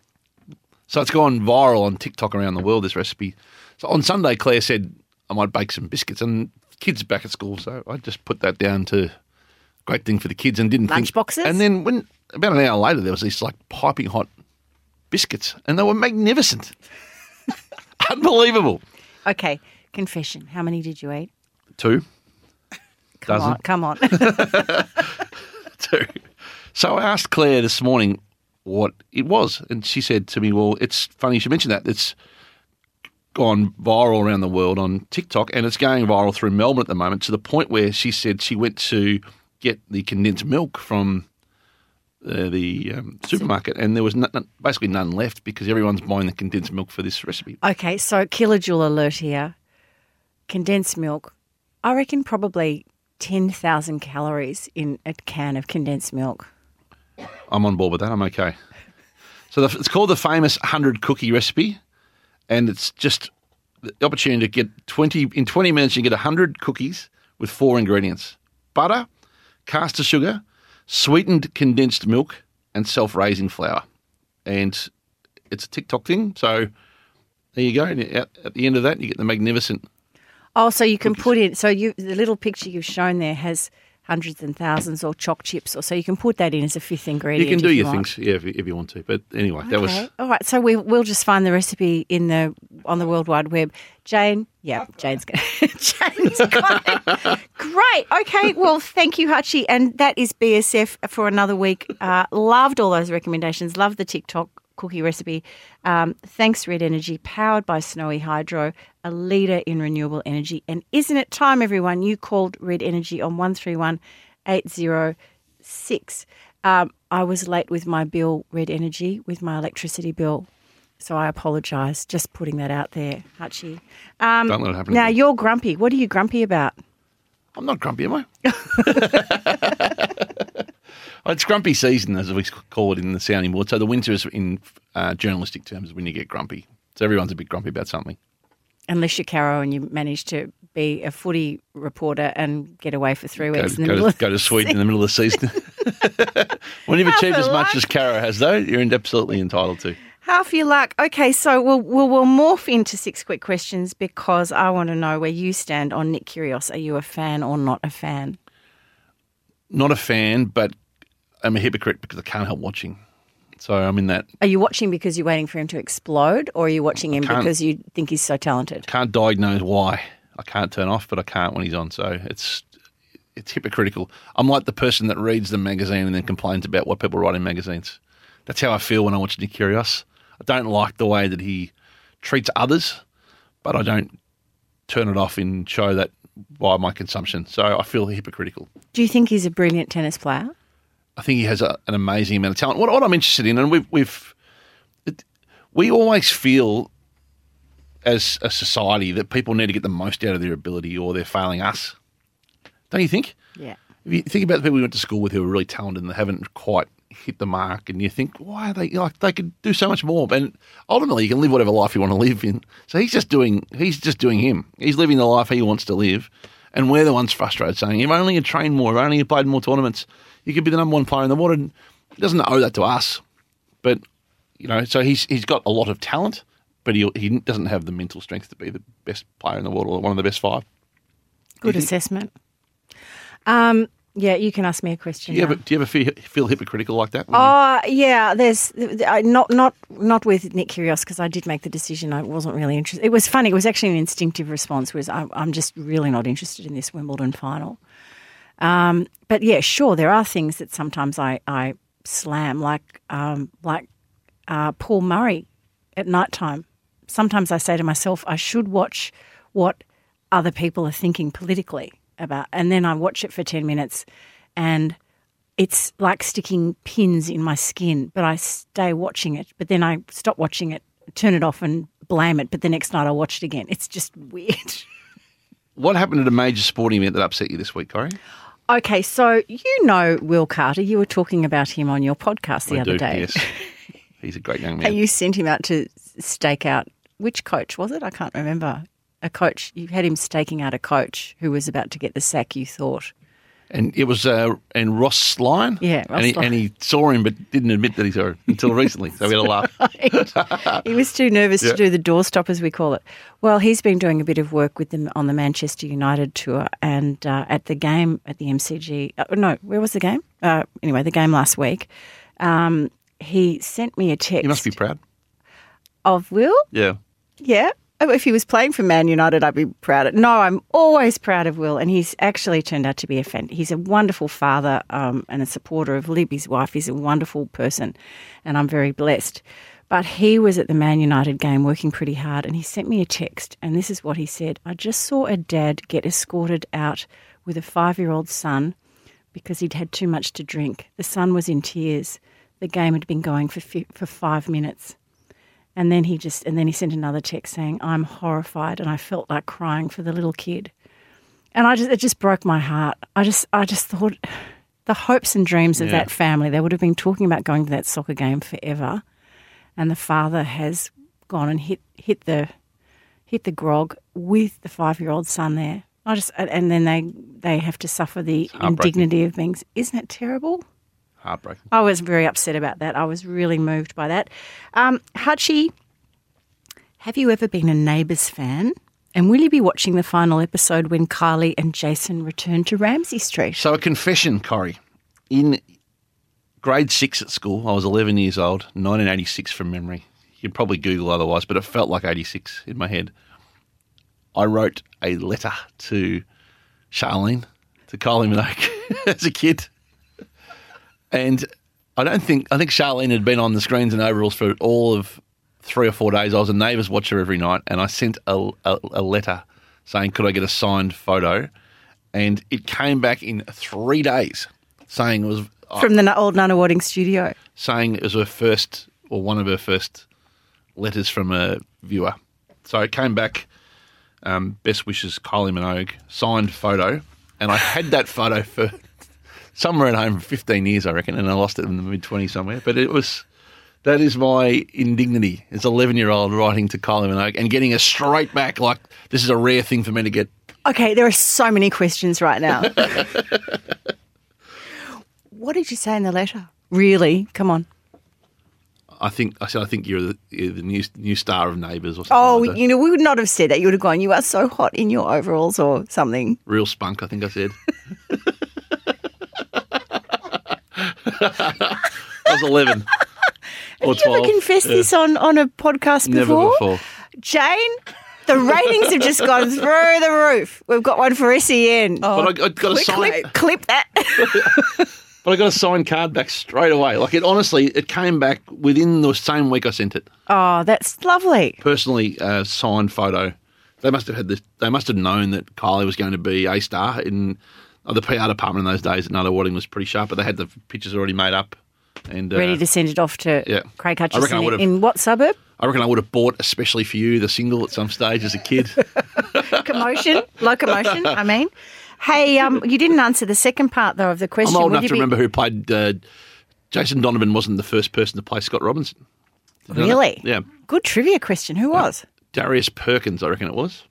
So it's gone viral on TikTok around the world, this recipe. So on Sunday, Claire said, I might bake some biscuits. And kids back at school, so I just put that down to... Great thing for the kids and didn't lunch boxes. And then about an hour later, there was these like piping hot biscuits and they were magnificent. Unbelievable. Okay. Confession. How many did you eat? 2. Come on. 2. So I asked Claire this morning what it was. And she said to me, well, it's funny you should mention that. It's gone viral around the world on TikTok and it's going viral through Melbourne at the moment to the point where she said she went to... get the condensed milk from the supermarket, and there was basically none left because everyone's buying the condensed milk for this recipe. Okay, so kilojoule alert here. Condensed milk, I reckon probably 10,000 calories in a can of condensed milk. I'm on board with that. I'm okay. So it's called the famous 100-cookie recipe, and it's just the opportunity to get 20 minutes you get 100 cookies with 4 ingredients. Butter, caster sugar, sweetened condensed milk, and self-raising flour. And it's a TikTok thing. So there you go. And at the end of that, you get the magnificent. Oh, so you can put in. So the little picture you've shown there has hundreds and thousands or choc chips. Or so you can put that in as a 5th ingredient. You can do your things, yeah, if you want to. But anyway, that was. All right. So we'll just find the recipe on the World Wide Web. Jane. Yeah, Jane's got it. Great. Okay. Well, thank you, Hutchie. And that is BSF for another week. Loved all those recommendations. Loved the TikTok cookie recipe. Thanks, Red Energy, powered by Snowy Hydro, a leader in renewable energy. And isn't it time, everyone? You called Red Energy on 131806. I was late with my bill, Red Energy, with my electricity bill. So I apologise, just putting that out there, Hutchie. Don't let it happen. Now, you're grumpy. What are you grumpy about? I'm not grumpy, am I? It's grumpy season, as we call it in the sounding board. So the winter is, in journalistic terms, when you get grumpy. So everyone's a bit grumpy about something. Unless you're Caro and you manage to be a footy reporter and get away for 3 weeks in the middle of the season. Go to Sweden in the middle of the season. When you've achieved as much as Caro has, though, you're absolutely entitled to. Half your luck. Okay, so we'll morph into 6 quick questions because I want to know where you stand on Nick Kyrgios. Are you a fan or not a fan? Not a fan, but I'm a hypocrite because I can't help watching. So I'm in that. Are you watching because you're waiting for him to explode or are you watching him because you think he's so talented? I can't diagnose why. I can't turn off, but I can't when he's on. So it's hypocritical. I'm like the person that reads the magazine and then complains about what people write in magazines. That's how I feel when I watch Nick Kyrgios. I don't like the way that he treats others, but I don't turn it off and show that by my consumption. So I feel hypocritical. Do you think he's a brilliant tennis player? I think he has an amazing amount of talent. What I'm interested in, and we always feel as a society that people need to get the most out of their ability or they're failing us. Don't you think? Yeah. If you think about the people we went to school with who are really talented and they haven't quite hit the mark, and you think, why are they, like, they could do so much more. And ultimately, you can live whatever life you want to live in. So he's just doing him. He's living the life he wants to live. And we're the ones frustrated saying, if only you trained more, if only you played more tournaments, you could be the number one player in the world. And he doesn't owe that to us. But, you know, so he's got a lot of talent, but he doesn't have the mental strength to be the best player in the world or one of the best five. Good assessment. Yeah, you can ask me a question. Yeah, but do you ever feel hypocritical like that? Yeah. There's not with Nick Kyrgios, because I did make the decision. I wasn't really interested. It was funny. It was actually an instinctive response. Was I'm just really not interested in this Wimbledon final. But yeah, sure, there are things that sometimes I slam, like Paul Murray at night time. Sometimes I say to myself, I should watch what other people are thinking politically about, and then I watch it for 10 minutes and it's like sticking pins in my skin, but I stay watching it, but then I stop watching it, turn it off and blame it, but the next night I watch it again. It's just weird. What happened at a major sporting event that upset you this week, Corrie? Okay, so you know Will Carter. You were talking about him on your podcast the other day. Yes. He's a great young man. And you sent him out to stake out, which coach was it? I can't remember. A coach, you had him staking out a coach who was about to get the sack, you thought. And it was Ross Lyon? Yeah, Ross Lyon. And he saw him but didn't admit that he saw him until recently, so we had a laugh. Right. He was too nervous to do the doorstop, as we call it. Well, he's been doing a bit of work with them on the Manchester United tour, and at the game at the MCG, where was the game? Anyway, the game last week, he sent me a text. You must be proud. Of Will? Yeah. Yeah. If he was playing for Man United, I'd be proud of. No, I'm always proud of Will, and he's actually turned out to be a fan. He's a wonderful father and a supporter of Lib, his wife. He's a wonderful person, and I'm very blessed. But he was at the Man United game working pretty hard, and he sent me a text, and this is what he said. I just saw a dad get escorted out with a 5-year-old son because he'd had too much to drink. The son was in tears. The game had been going for 5 minutes. And then he sent another text saying, I'm horrified, and I felt like crying for the little kid. And it just broke my heart. I just thought the hopes and dreams of that family, they would have been talking about going to that soccer game forever. And the father has gone and hit the grog with the 5-year-old son there. And then they have to suffer the indignity of being. Isn't it terrible? Heartbreaking. I was very upset about that. I was really moved by that. Hutchie, have you ever been a Neighbours fan? And will you be watching the final episode when Kylie and Jason return to Ramsey Street? So a confession, Corrie. In grade 6 at school, I was 11 years old, 1986 from memory. You'd probably Google otherwise, but it felt like 86 in my head. I wrote a letter to Charlene, to Kylie Minogue as a kid. And I think Charlene had been on the screens and overalls for all of 3 or 4 days. I was a Neighbours watcher every night, and I sent a letter saying, could I get a signed photo? And it came back in 3 days saying it was... From the old Nunna Wadding studio. Saying it was her first, or one of her first letters from a viewer. So it came back, best wishes, Kylie Minogue, signed photo. And I had that photo for... somewhere at home for 15 years, I reckon, and I lost it in the mid-20s somewhere. But that is my indignity as an 11-year-old writing to Kylie Minogue and getting a straight back, like, this is a rare thing for me to get. Okay, there are so many questions right now. What did you say in the letter? Really? Come on. I think you're the new star of Neighbours or something. Oh, like that. You know, we would not have said that. You would have gone, you are so hot in your overalls or something. Real spunk, I think I said. I was 11 or 12. Have you ever confessed this on a podcast before? Never before. Jane, the ratings have just gone through the roof. We've got one for SEN. Oh, but I got a signed... Clip that. But I got a signed card back straight away. Like, it came back within the same week I sent it. Oh, that's lovely. Personally, signed photo. They must have had this. They must have known that Kylie was going to be a star in... The PR department in those days at Nutter Wadding was pretty sharp, but they had the pictures already made up. And ready to send it off to Craig Hutchison. In what suburb? I reckon I would have bought, especially for you, the single at some stage as a kid. Locomotion, I mean. Hey, you didn't answer the second part, though, of the question. I'm old enough to remember who played Jason Donovan wasn't the first person to play Scott Robinson. Really? Yeah. Good trivia question. Who was? Darius Perkins, I reckon it was.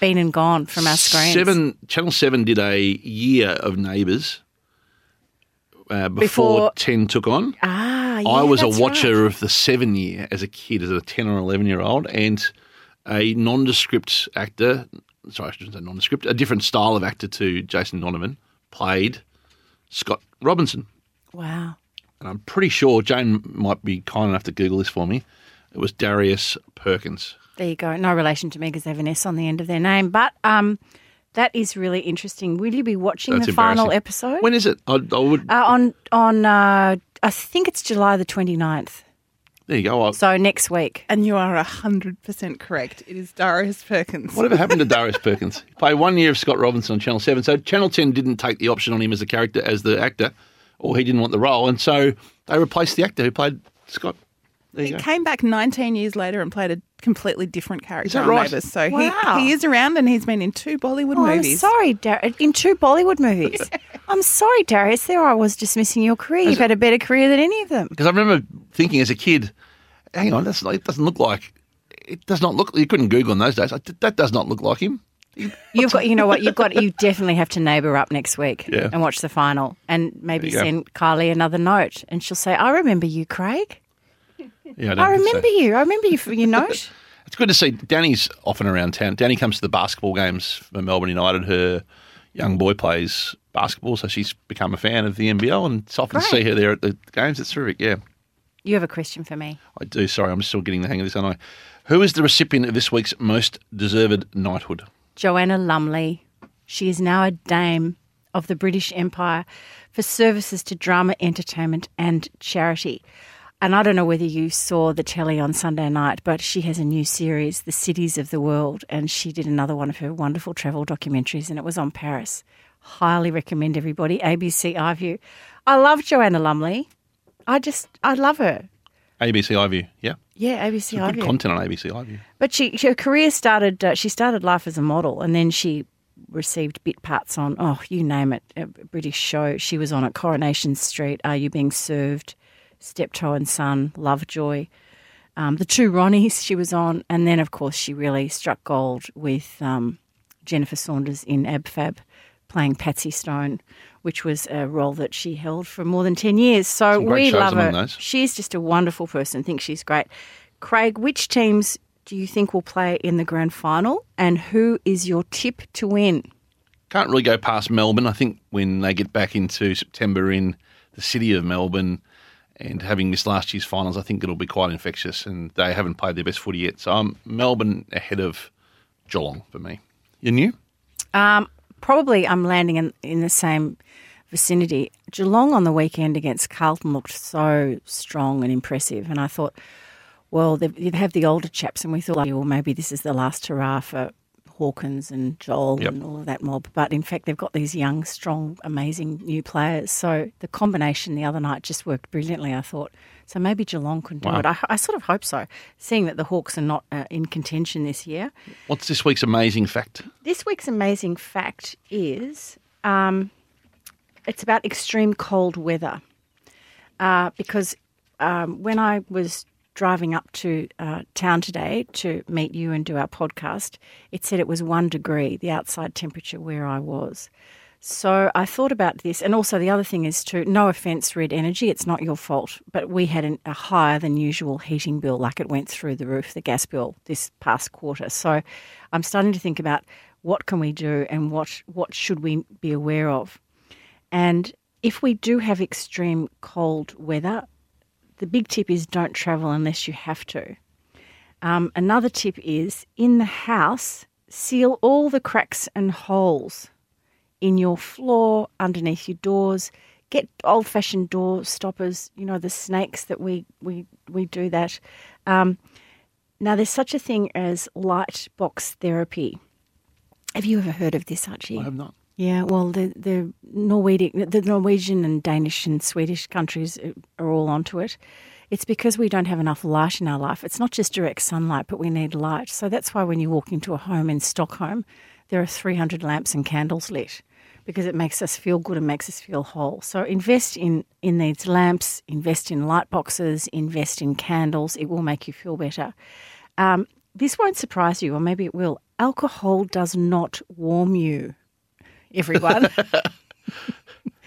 Been and gone from our screens. Channel 7 did a year of Neighbours before 10 took on. Ah, yeah, I was a watcher of the 7 year as a kid, as a 10 or 11-year-old, and a nondescript actor, sorry, I shouldn't say nondescript, a different style of actor to Jason Donovan, played Scott Robinson. Wow. And I'm pretty sure, Jane might be kind enough to Google this for me, it was Darius Perkins. There you go. No relation to me because they have an S on the end of their name. But that is really interesting. Will you be watching the final episode? When is it? I would I think it's July the 29th. There you go. So next week. And you are 100% correct. It is Darius Perkins. Whatever happened to Darius Perkins? He played 1 year of Scott Robinson on Channel 7. So Channel 10 didn't take the option on him as a character, as the actor, or he didn't want the role. And so they replaced the actor who played Scott. He came back 19 years later and played a completely different character. Is that right? Neighbours. So he is around and he's been in two Bollywood movies. I'm sorry, Darius. In two Bollywood movies. Yeah. I'm sorry, Darius. There I was dismissing your career. You've had a better career than any of them. Because I remember thinking as a kid, hang on, it doesn't look like – it does not look – you couldn't Google in those days. That does not look like him. You know what? You definitely have to neighbour up next week and watch the final and maybe send Kylie another note and she'll say, I remember you, Craig. Yeah, I remember you. I remember you from your note. It's good to see. Danny's often around town. Danny comes to the basketball games for Melbourne United. Her young boy plays basketball, so she's become a fan of the NBL, and it's often to see her there at the games. It's terrific, yeah. You have a question for me. I do. Sorry, I'm still getting the hang of this, aren't I? Who is the recipient of this week's most deserved knighthood? Joanna Lumley. She is now a dame of the British Empire for services to drama, entertainment and charity. And I don't know whether you saw the telly on Sunday night, but she has a new series, The Cities of the World, and she did another one of her wonderful travel documentaries, and it was on Paris. Highly recommend everybody, ABC iView. I love Joanna Lumley. I love her. ABC iView, yeah? Yeah, ABC iView. Good content on ABC iView. But her career started, she started life as a model, and then she received bit parts on, you name it, a British show. She was on at Coronation Street, Are You Being Served?, Steptoe and Son, Lovejoy, the two Ronnies she was on. And then, of course, she really struck gold with Jennifer Saunders in Ab Fab playing Patsy Stone, which was a role that she held for more than 10 years. So we love her. She's just a wonderful person. I think she's great. Craig, which teams do you think will play in the grand final and who is your tip to win? Can't really go past Melbourne. I think when they get back into September in the city of Melbourne – and having missed last year's finals, I think it'll be quite infectious, and they haven't played their best footy yet. So I'm Melbourne ahead of Geelong for me. You? Probably I'm landing in the same vicinity. Geelong on the weekend against Carlton looked so strong and impressive, and I thought, well, they'd have the older chaps, and we thought, well, maybe this is the last hurrah for Hawkins and Joel and all of that mob. But, in fact, they've got these young, strong, amazing new players. So the combination the other night just worked brilliantly, I thought. So maybe Geelong can do it. I sort of hope so, seeing that the Hawks are not in contention this year. What's this week's amazing fact? This week's amazing fact is it's about extreme cold weather because when I was driving up to town today to meet you and do our podcast, it said it was 1 degree, the outside temperature where I was. So I thought about this. And also the other thing is too, no offence, Red Energy, it's not your fault, but we had a higher than usual heating bill, like it went through the roof, the gas bill this past quarter. So I'm starting to think about what can we do and what should we be aware of. And if we do have extreme cold weather, the big tip is don't travel unless you have to. Another tip is in the house, seal all the cracks and holes in your floor, underneath your doors. Get old-fashioned door stoppers, you know, the snakes that we do that. Now, there's such a thing as light box therapy. Have you ever heard of this, Archie? I have not. Yeah, well, the Norwegian and Danish and Swedish countries are all onto it. It's because we don't have enough light in our life. It's not just direct sunlight, but we need light. So that's why when you walk into a home in Stockholm, there are 300 lamps and candles lit, because it makes us feel good and makes us feel whole. So invest in these lamps, invest in light boxes, invest in candles. It will make you feel better. This won't surprise you, or maybe it will. Alcohol does not warm you, everyone.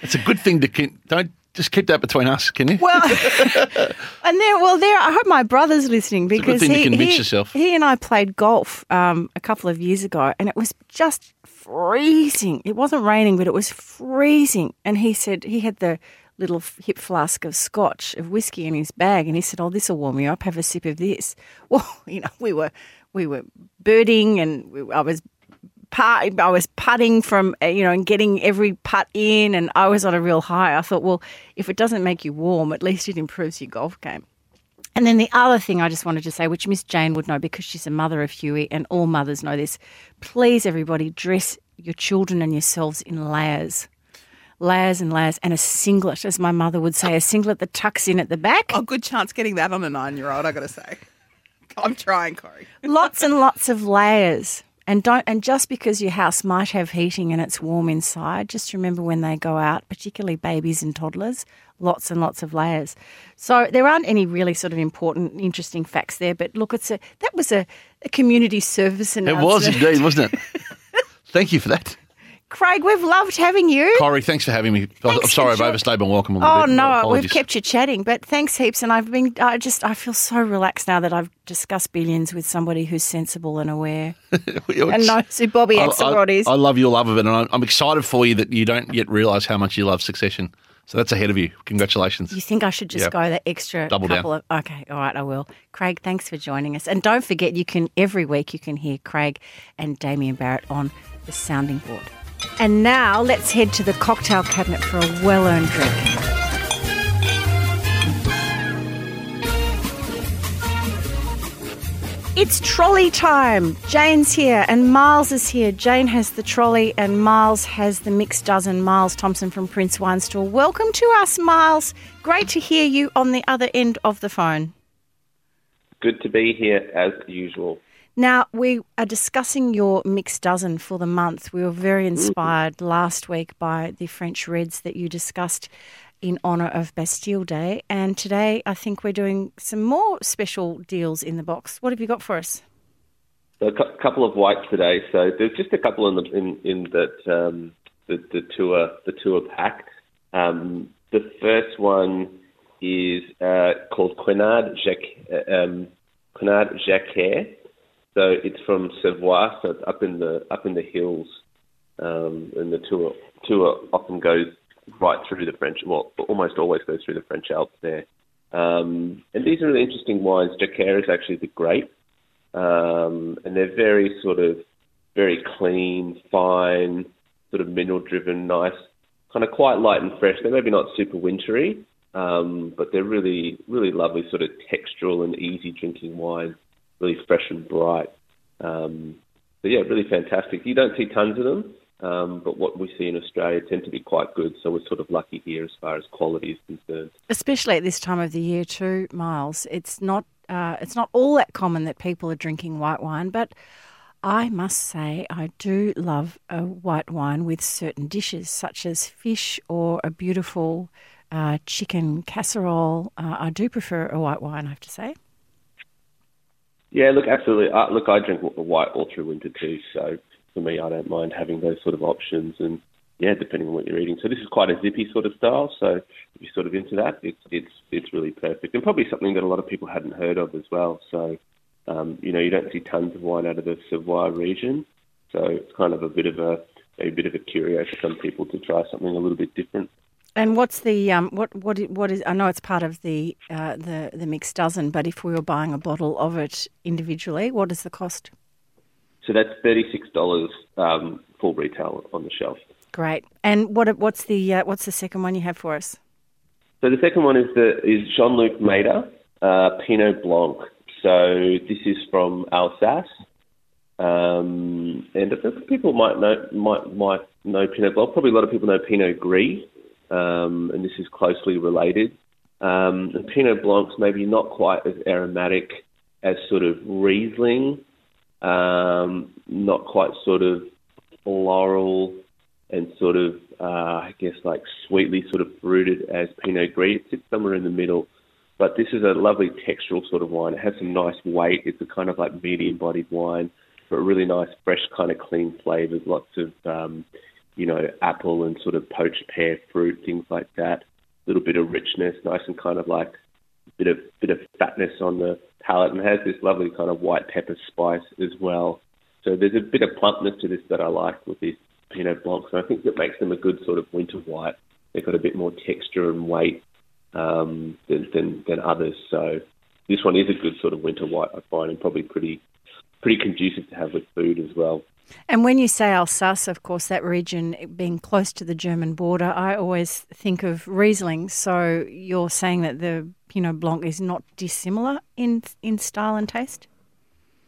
It's a good thing to keep. Don't just keep that between us, can you? Well, I hope my brother's listening, because he and I played golf a couple of years ago, and it was just freezing. It wasn't raining, but it was freezing. And he said he had the little hip flask of scotch, of whiskey in his bag, and he said, "Oh, this will warm you up. Have a sip of this." Well, you know, we were birding, and I was putting from, and getting every putt in, and I was on a real high. I thought, well, if it doesn't make you warm, at least it improves your golf game. And then the other thing I just wanted to say, which Miss Jane would know because she's a mother of Huey, and all mothers know this, please, everybody, dress your children and yourselves in layers. Layers and layers, and a singlet, as my mother would say, a singlet that tucks in at the back. Oh, good chance getting that on a 9-year-old, I got to say. I'm trying, Corey. Lots and lots of layers. And just because your house might have heating and it's warm inside, just remember when they go out, particularly babies and toddlers, lots and lots of layers. So there aren't any really sort of important, interesting facts there. But look, that was a community service announcement. It was indeed, wasn't it? Thank you for that. Craig, we've loved having you. Corey, thanks for having me. I'm sorry I've overstayed my welcome. We've kept you chatting, but thanks heaps. And I feel so relaxed now that I've discussed Billions with somebody who's sensible and aware and knows who Bobby Axelrod is. I love your love of it, and I'm excited for you that you don't yet realise how much you love Succession. So that's ahead of you. Congratulations. You think I should just go that extra couple of... Okay, all right, I will. Craig, thanks for joining us. And don't forget, every week you can hear Craig and Damien Barrett on The Sounding Board. And now let's head to the cocktail cabinet for a well-earned drink. It's trolley time. Jane's here and Miles is here. Jane has the trolley and Miles has the mixed dozen. Miles Thompson from Prince Wine Store. Welcome to us, Miles. Great to hear you on the other end of the phone. Good to be here as usual. Now, we are discussing your mixed dozen for the month. We were very inspired last week by the French Reds that you discussed in honour of Bastille Day. And today I think we're doing some more special deals in the box. What have you got for us? So a couple of whites today. So there's just a couple in the tour pack. The first one is called Quenard Jacquet. So it's from Savoie, so it's up in the hills, and the tour often goes right through the French. Well, almost always goes through the French Alps there. And these are really interesting wines. Jacquet is actually the grape, and they're very sort of very clean, fine, sort of mineral-driven, nice, kind of quite light and fresh. They're maybe not super wintry, but they're really really lovely, sort of textural and easy drinking wines. Really fresh and bright. Really fantastic. You don't see tons of them, but what we see in Australia tend to be quite good, so we're sort of lucky here as far as quality is concerned. Especially at this time of the year too, Miles. It's not all that common that people are drinking white wine, but I must say I do love a white wine with certain dishes, such as fish or a beautiful chicken casserole. I do prefer a white wine, I have to say. Yeah, look, absolutely. I drink white all through winter too, so for me, I don't mind having those sort of options and, yeah, depending on what you're eating. So this is quite a zippy sort of style, so if you're sort of into that, it's really perfect and probably something that a lot of people hadn't heard of as well. So, you don't see tons of wine out of the Savoie region, so it's kind of a bit of a curio for some people to try something a little bit different. And what's the what is? I know it's part of the mixed dozen, but if we were buying a bottle of it individually, what is the cost? So that's $36 full retail on the shelf. Great. And what's the second one you have for us? So the second one is Jean-Luc Mader Pinot Blanc. So this is from Alsace, and I think people might know Pinot Blanc. Probably a lot of people know Pinot Gris. And this is closely related. The Pinot Blanc's maybe not quite as aromatic as sort of Riesling, not quite sort of floral and sort of, I guess, like sweetly sort of fruited as Pinot Gris. It sits somewhere in the middle. But this is a lovely textural sort of wine. It has some nice weight. It's a kind of like medium-bodied wine, but really nice, fresh, kind of clean flavours, lots of, apple and sort of poached pear fruit, things like that. Little bit of richness, nice and kind of like bit of fatness on the palate, and has this lovely kind of white pepper spice as well. So there's a bit of plumpness to this that I like with this Pinot Blanc, and I think that makes them a good sort of winter white. They've got a bit more texture and weight than others. So this one is a good sort of winter white, I find, and probably pretty conducive to have with food as well. And when you say Alsace, of course, that region being close to the German border, I always think of Riesling. So you're saying that the Pinot Blanc is not dissimilar in style and taste?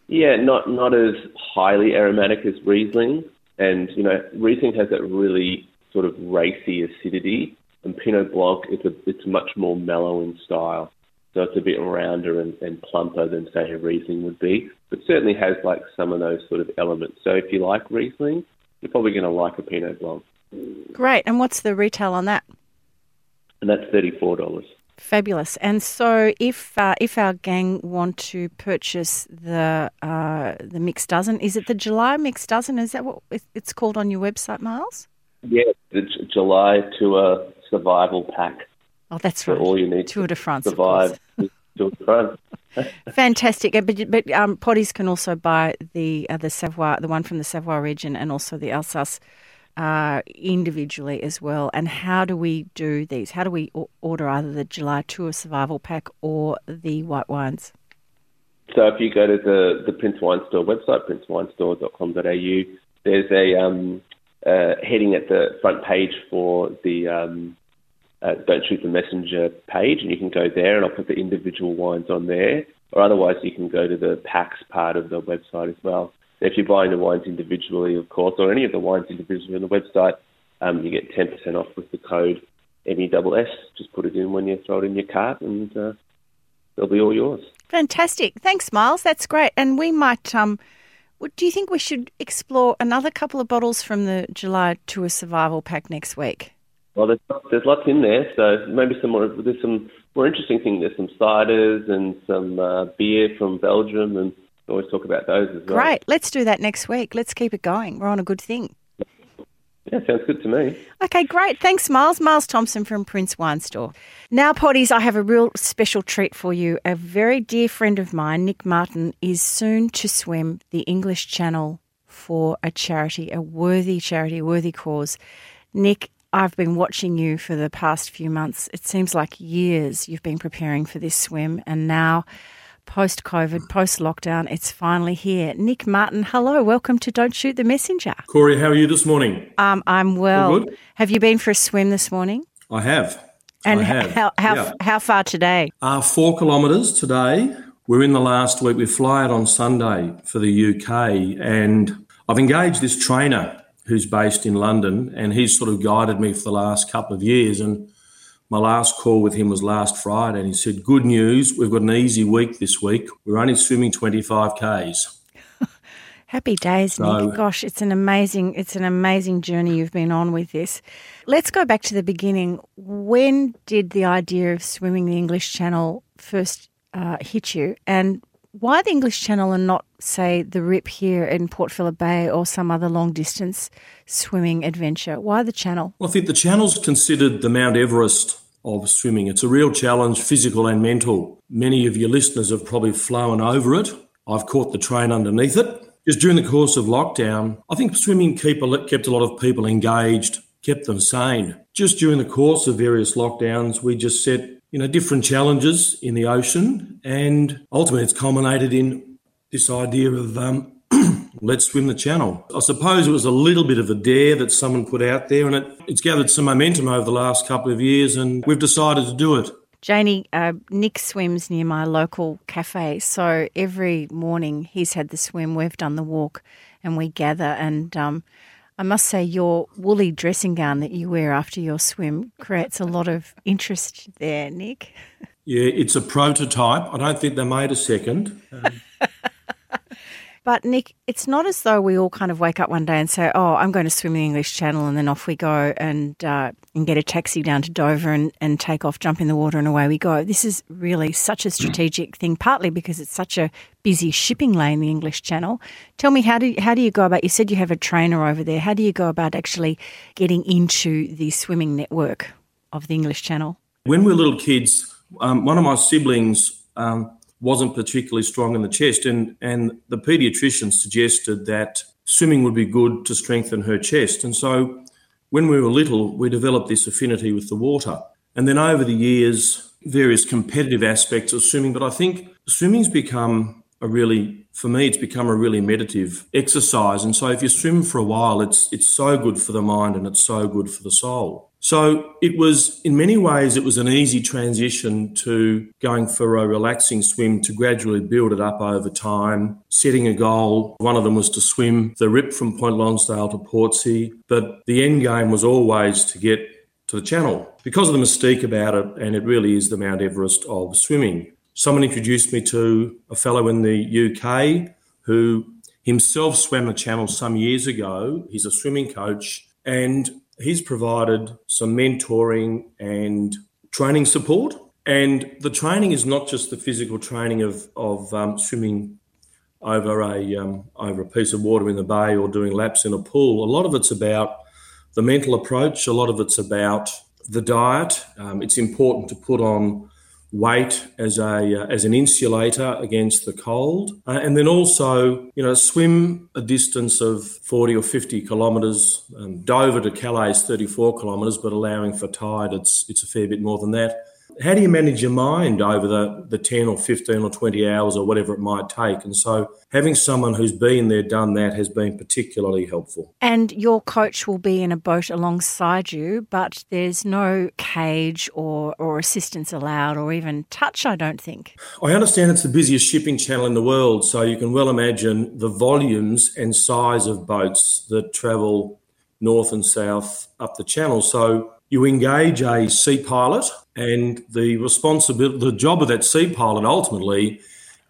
Yeah, not as highly aromatic as Riesling. And, Riesling has that really sort of racy acidity, and Pinot Blanc, it's much more mellow in style. So it's a bit rounder and plumper than, say, a Riesling would be, but certainly has like some of those sort of elements. So if you like Riesling, you're probably going to like a Pinot Blanc. Great. And what's the retail on that? And that's $34. Fabulous. And so if our gang want to purchase the mixed dozen, is it the July mixed dozen? Is that what it's called on your website, Miles? Yeah, the July Tour Survival Pack. Oh, that's right. So all you need Tour de France, survive. Tour de France. Fantastic. But potties can also buy the Savoie, the one from the Savoie region, and also the Alsace individually as well. And how do we do these? How do we order either the July Tour Survival Pack or the white wines? So if you go to the Prince Wine Store website, princewinestore.com.au, there's a heading at the front page for the Don't Shoot the Messenger page, and you can go there, and I'll put the individual wines on there, or otherwise you can go to the packs part of the website as well. If you're buying the wines individually, of course, or any of the wines individually on the website, you get 10% off with the code MESS. Just put it in when you throw it in your cart, and they'll be all yours. Fantastic. Thanks, Miles. That's great. And we might... do you think we should explore another couple of bottles from the July Tour Survival Pack next week? Well, there's lots in there, so maybe there's some more interesting things. There's some ciders and some beer from Belgium, and we always talk about those as well. Great. Let's do that next week. Let's keep it going. We're on a good thing. Yeah, sounds good to me. Okay, great. Thanks, Miles. Miles Thompson from Prince Wine Store. Now, potties, I have a real special treat for you. A very dear friend of mine, Nick Martin, is soon to swim the English Channel for a charity, a worthy cause. Nick, I've been watching you for the past few months. It seems like years you've been preparing for this swim, and now post-COVID, post-lockdown, it's finally here. Nick Martin, hello. Welcome to Don't Shoot the Messenger. Corey, how are you this morning? I'm well. Have you been for a swim this morning? I have. And how far today? 4 kilometres today. We're in the last week. We fly out on Sunday for the UK, and I've engaged this trainer who's based in London, and he's sort of guided me for the last couple of years. And my last call with him was last Friday, and he said, good news, we've got an easy week this week. We're only swimming 25 Ks. Happy days, so, Nick. Gosh, it's an amazing journey you've been on with this. Let's go back to the beginning. When did the idea of swimming the English Channel first hit you, and why the English Channel and not, say, the Rip here in Port Phillip Bay or some other long-distance swimming adventure? Why the Channel? Well, I think the Channel's considered the Mount Everest of swimming. It's a real challenge, physical and mental. Many of your listeners have probably flown over it. I've caught the train underneath it. Just during the course of lockdown, I think swimming kept a lot of people engaged, kept them sane. Just during the course of various lockdowns, we just set different challenges in the ocean, and ultimately it's culminated in this idea of let's swim the Channel. I suppose it was a little bit of a dare that someone put out there, and it's gathered some momentum over the last couple of years, and we've decided to do it. Janie, Nick swims near my local cafe, so every morning he's had the swim, we've done the walk, and we gather, and I must say your woolly dressing gown that you wear after your swim creates a lot of interest there, Nick. Yeah, it's a prototype. I don't think they made a second. But, Nick, it's not as though we all kind of wake up one day and say, oh, I'm going to swim the English Channel and then off we go and get a taxi down to Dover and take off, jump in the water and away we go. This is really such a strategic thing, partly because it's such a busy shipping lane, the English Channel. Tell me, how do you go about – you said you have a trainer over there. How do you go about actually getting into the swimming network of the English Channel? When we were little kids, one of my siblings wasn't particularly strong in the chest, and the paediatrician suggested that swimming would be good to strengthen her chest. And so when we were little, we developed this affinity with the water. And then over the years, various competitive aspects of swimming. But I think swimming's become a really meditative exercise. And so if you swim for a while, it's so good for the mind and it's so good for the soul. So in many ways, it was an easy transition to going for a relaxing swim to gradually build it up over time, setting a goal. One of them was to swim the rip from Point Lonsdale to Portsea, but the end game was always to get to the Channel because of the mystique about it, and it really is the Mount Everest of swimming. Someone introduced me to a fellow in the UK who himself swam the Channel some years ago. He's a swimming coach and he's provided some mentoring and training support. And the training is not just the physical training of swimming over a piece of water in the bay or doing laps in a pool. A lot of it's about the mental approach. A lot of it's about the diet. It's important to put on weight as an insulator against the cold. And then also, swim a distance of 40 or 50 kilometres. Dover to Calais is 34 kilometres, but allowing for tide, it's a fair bit more than that. How do you manage your mind over the 10 or 15 or 20 hours or whatever it might take? And so having someone who's been there, done that, has been particularly helpful. And your coach will be in a boat alongside you, but there's no cage or assistance allowed or even touch, I don't think. I understand it's the busiest shipping channel in the world, so you can well imagine the volumes and size of boats that travel north and south up the channel. So you engage a sea pilot, and the job of that sea pilot ultimately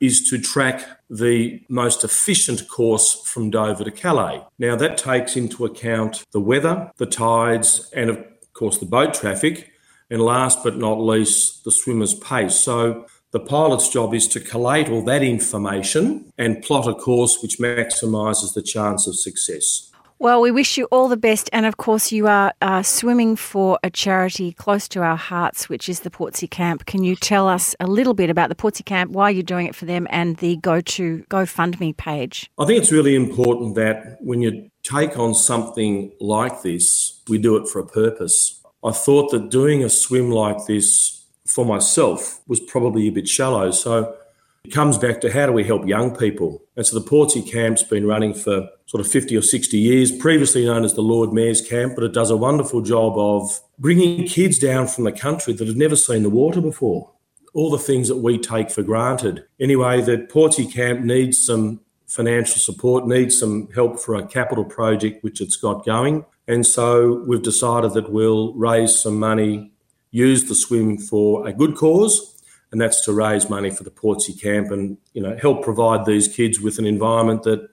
is to track the most efficient course from Dover to Calais. Now, that takes into account the weather, the tides, and of course the boat traffic, and last but not least, the swimmer's pace. So the pilot's job is to collate all that information and plot a course which maximises the chance of success. Well, we wish you all the best, and of course you are swimming for a charity close to our hearts, which is the Portsea Camp. Can you tell us a little bit about the Portsea Camp, why you're doing it for them, and the GoFundMe page? I think it's really important that when you take on something like this, we do it for a purpose. I thought that doing a swim like this for myself was probably a bit shallow, so it comes back to how do we help young people? And so the Portsea Camp's been running for sort of 50 or 60 years, previously known as the Lord Mayor's Camp, but it does a wonderful job of bringing kids down from the country that have never seen the water before, all the things that we take for granted. Anyway, the Portsea Camp needs some financial support, needs some help for a capital project which it's got going, and so we've decided that we'll raise some money, use the swim for a good cause, and that's to raise money for the Portsea Camp and, help provide these kids with an environment that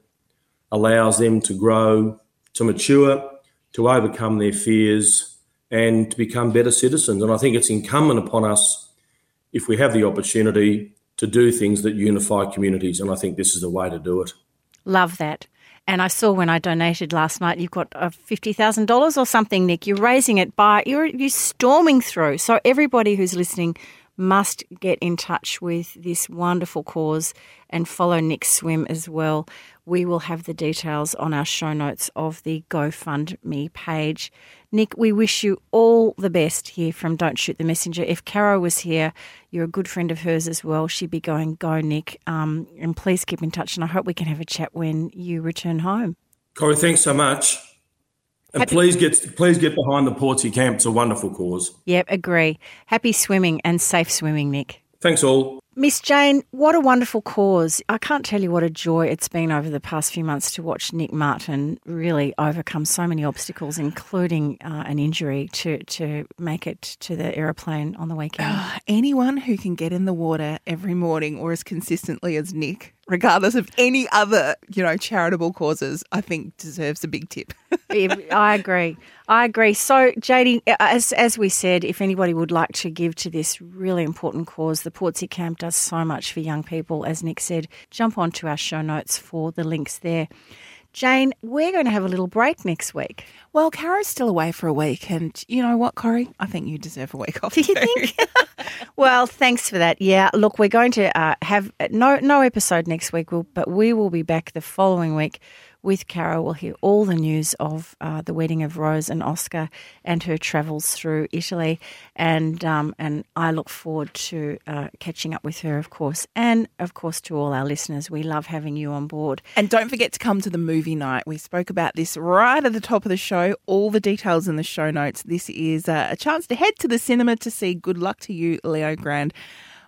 allows them to grow, to mature, to overcome their fears and to become better citizens. And I think it's incumbent upon us, if we have the opportunity, to do things that unify communities, and I think this is the way to do it. Love that. And I saw when I donated last night, you've got $50,000 or something, Nick. You're raising it by – you're storming through. So everybody who's listening – must get in touch with this wonderful cause and follow Nick's swim as well. We will have the details on our show notes of the GoFundMe page. Nick, we wish you all the best here from Don't Shoot the Messenger. If Caro was here, you're a good friend of hers as well. She'd be going, go Nick, and please keep in touch, and I hope we can have a chat when you return home. Corrie, thanks so much. And please get behind the Portsea Camp. It's a wonderful cause. Yep, agree. Happy swimming and safe swimming, Nick. Thanks all. Miss Jane, what a wonderful cause. I can't tell you what a joy it's been over the past few months to watch Nick Martin really overcome so many obstacles, including an injury, to make it to the aeroplane on the weekend. Anyone who can get in the water every morning or as consistently as Nick, regardless of any other, charitable causes, I think deserves a big tip. I agree. So, JD, as we said, if anybody would like to give to this really important cause, the Portsea Camp does so much for young people, as Nick said. Jump onto our show notes for the links there. Jane, we're going to have a little break next week. Well, Cara's still away for a week, and you know what, Corrie? I think you deserve a week off. Do you think? Well, thanks for that. Yeah, look, we're going to have no episode next week, but we will be back the following week with Cara. We'll hear all the news of the wedding of Rose and Oscar and her travels through Italy, and I look forward to catching up with her, of course, and, of course, to all our listeners. We love having you on board. And don't forget to come to the movie night. We spoke about this right at the top of the show. All the details in the show notes. This is a chance to head to the cinema to see Good Luck to You, Leo Grande,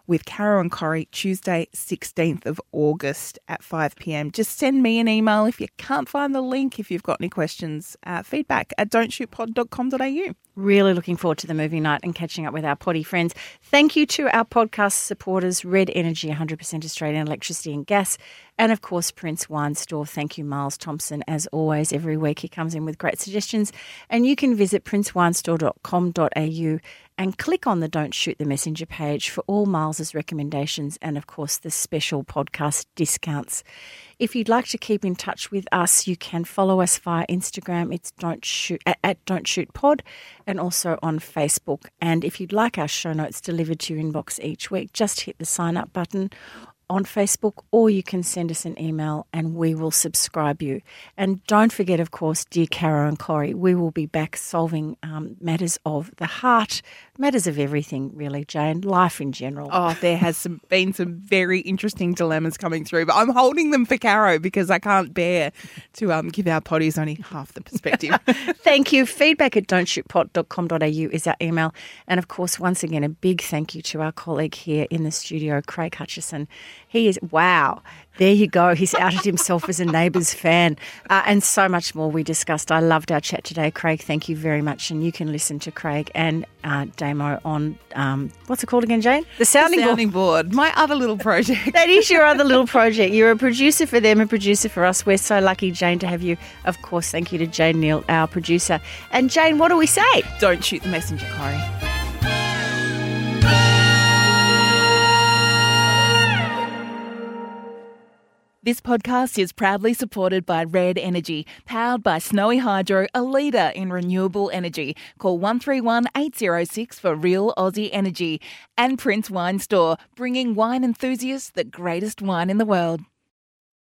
with Cara and Corrie, Tuesday, 16th of August at 5pm. Just send me an email if you can't find the link, if you've got any questions, feedback at don'tshootpod.com.au. Really looking forward to the movie night and catching up with our potty friends. Thank you to our podcast supporters, Red Energy, 100% Australian electricity and gas, and, of course, Prince Wine Store. Thank you, Miles Thompson, as always. Every week he comes in with great suggestions. And you can visit princewinestore.com.au and click on the Don't Shoot the Messenger page for all Miles's recommendations and, of course, the special podcast discounts. If you'd like to keep in touch with us, you can follow us via Instagram. It's @Don'tShootPod, and also on Facebook. And if you'd like our show notes delivered to your inbox each week, just hit the sign up button on Facebook, or you can send us an email and we will subscribe you. And don't forget, of course, dear Cara and Corrie, we will be back solving matters of the heart, matters of everything really, Jane, life in general. Oh, there has been some very interesting dilemmas coming through, but I'm holding them for Cara because I can't bear to give our potties only half the perspective. Thank you. Feedback at don'tshootpod.com.au is our email. And of course, once again, a big thank you to our colleague here in the studio, Craig Hutchison. He is, wow, there you go. He's outed himself as a Neighbours fan, and so much more we discussed. I loved our chat today, Craig. Thank you very much. And you can listen to Craig and Damo on, what's it called again, Jane? The Sounding Board. My other little project. That is your other little project. You're a producer for them, a producer for us. We're so lucky, Jane, to have you. Of course, thank you to Jane Neal, our producer. And Jane, what do we say? Don't shoot the messenger, Corrie. This podcast is proudly supported by Red Energy, powered by Snowy Hydro, a leader in renewable energy. Call 131806 for real Aussie energy. And Prince Wine Store, bringing wine enthusiasts the greatest wine in the world.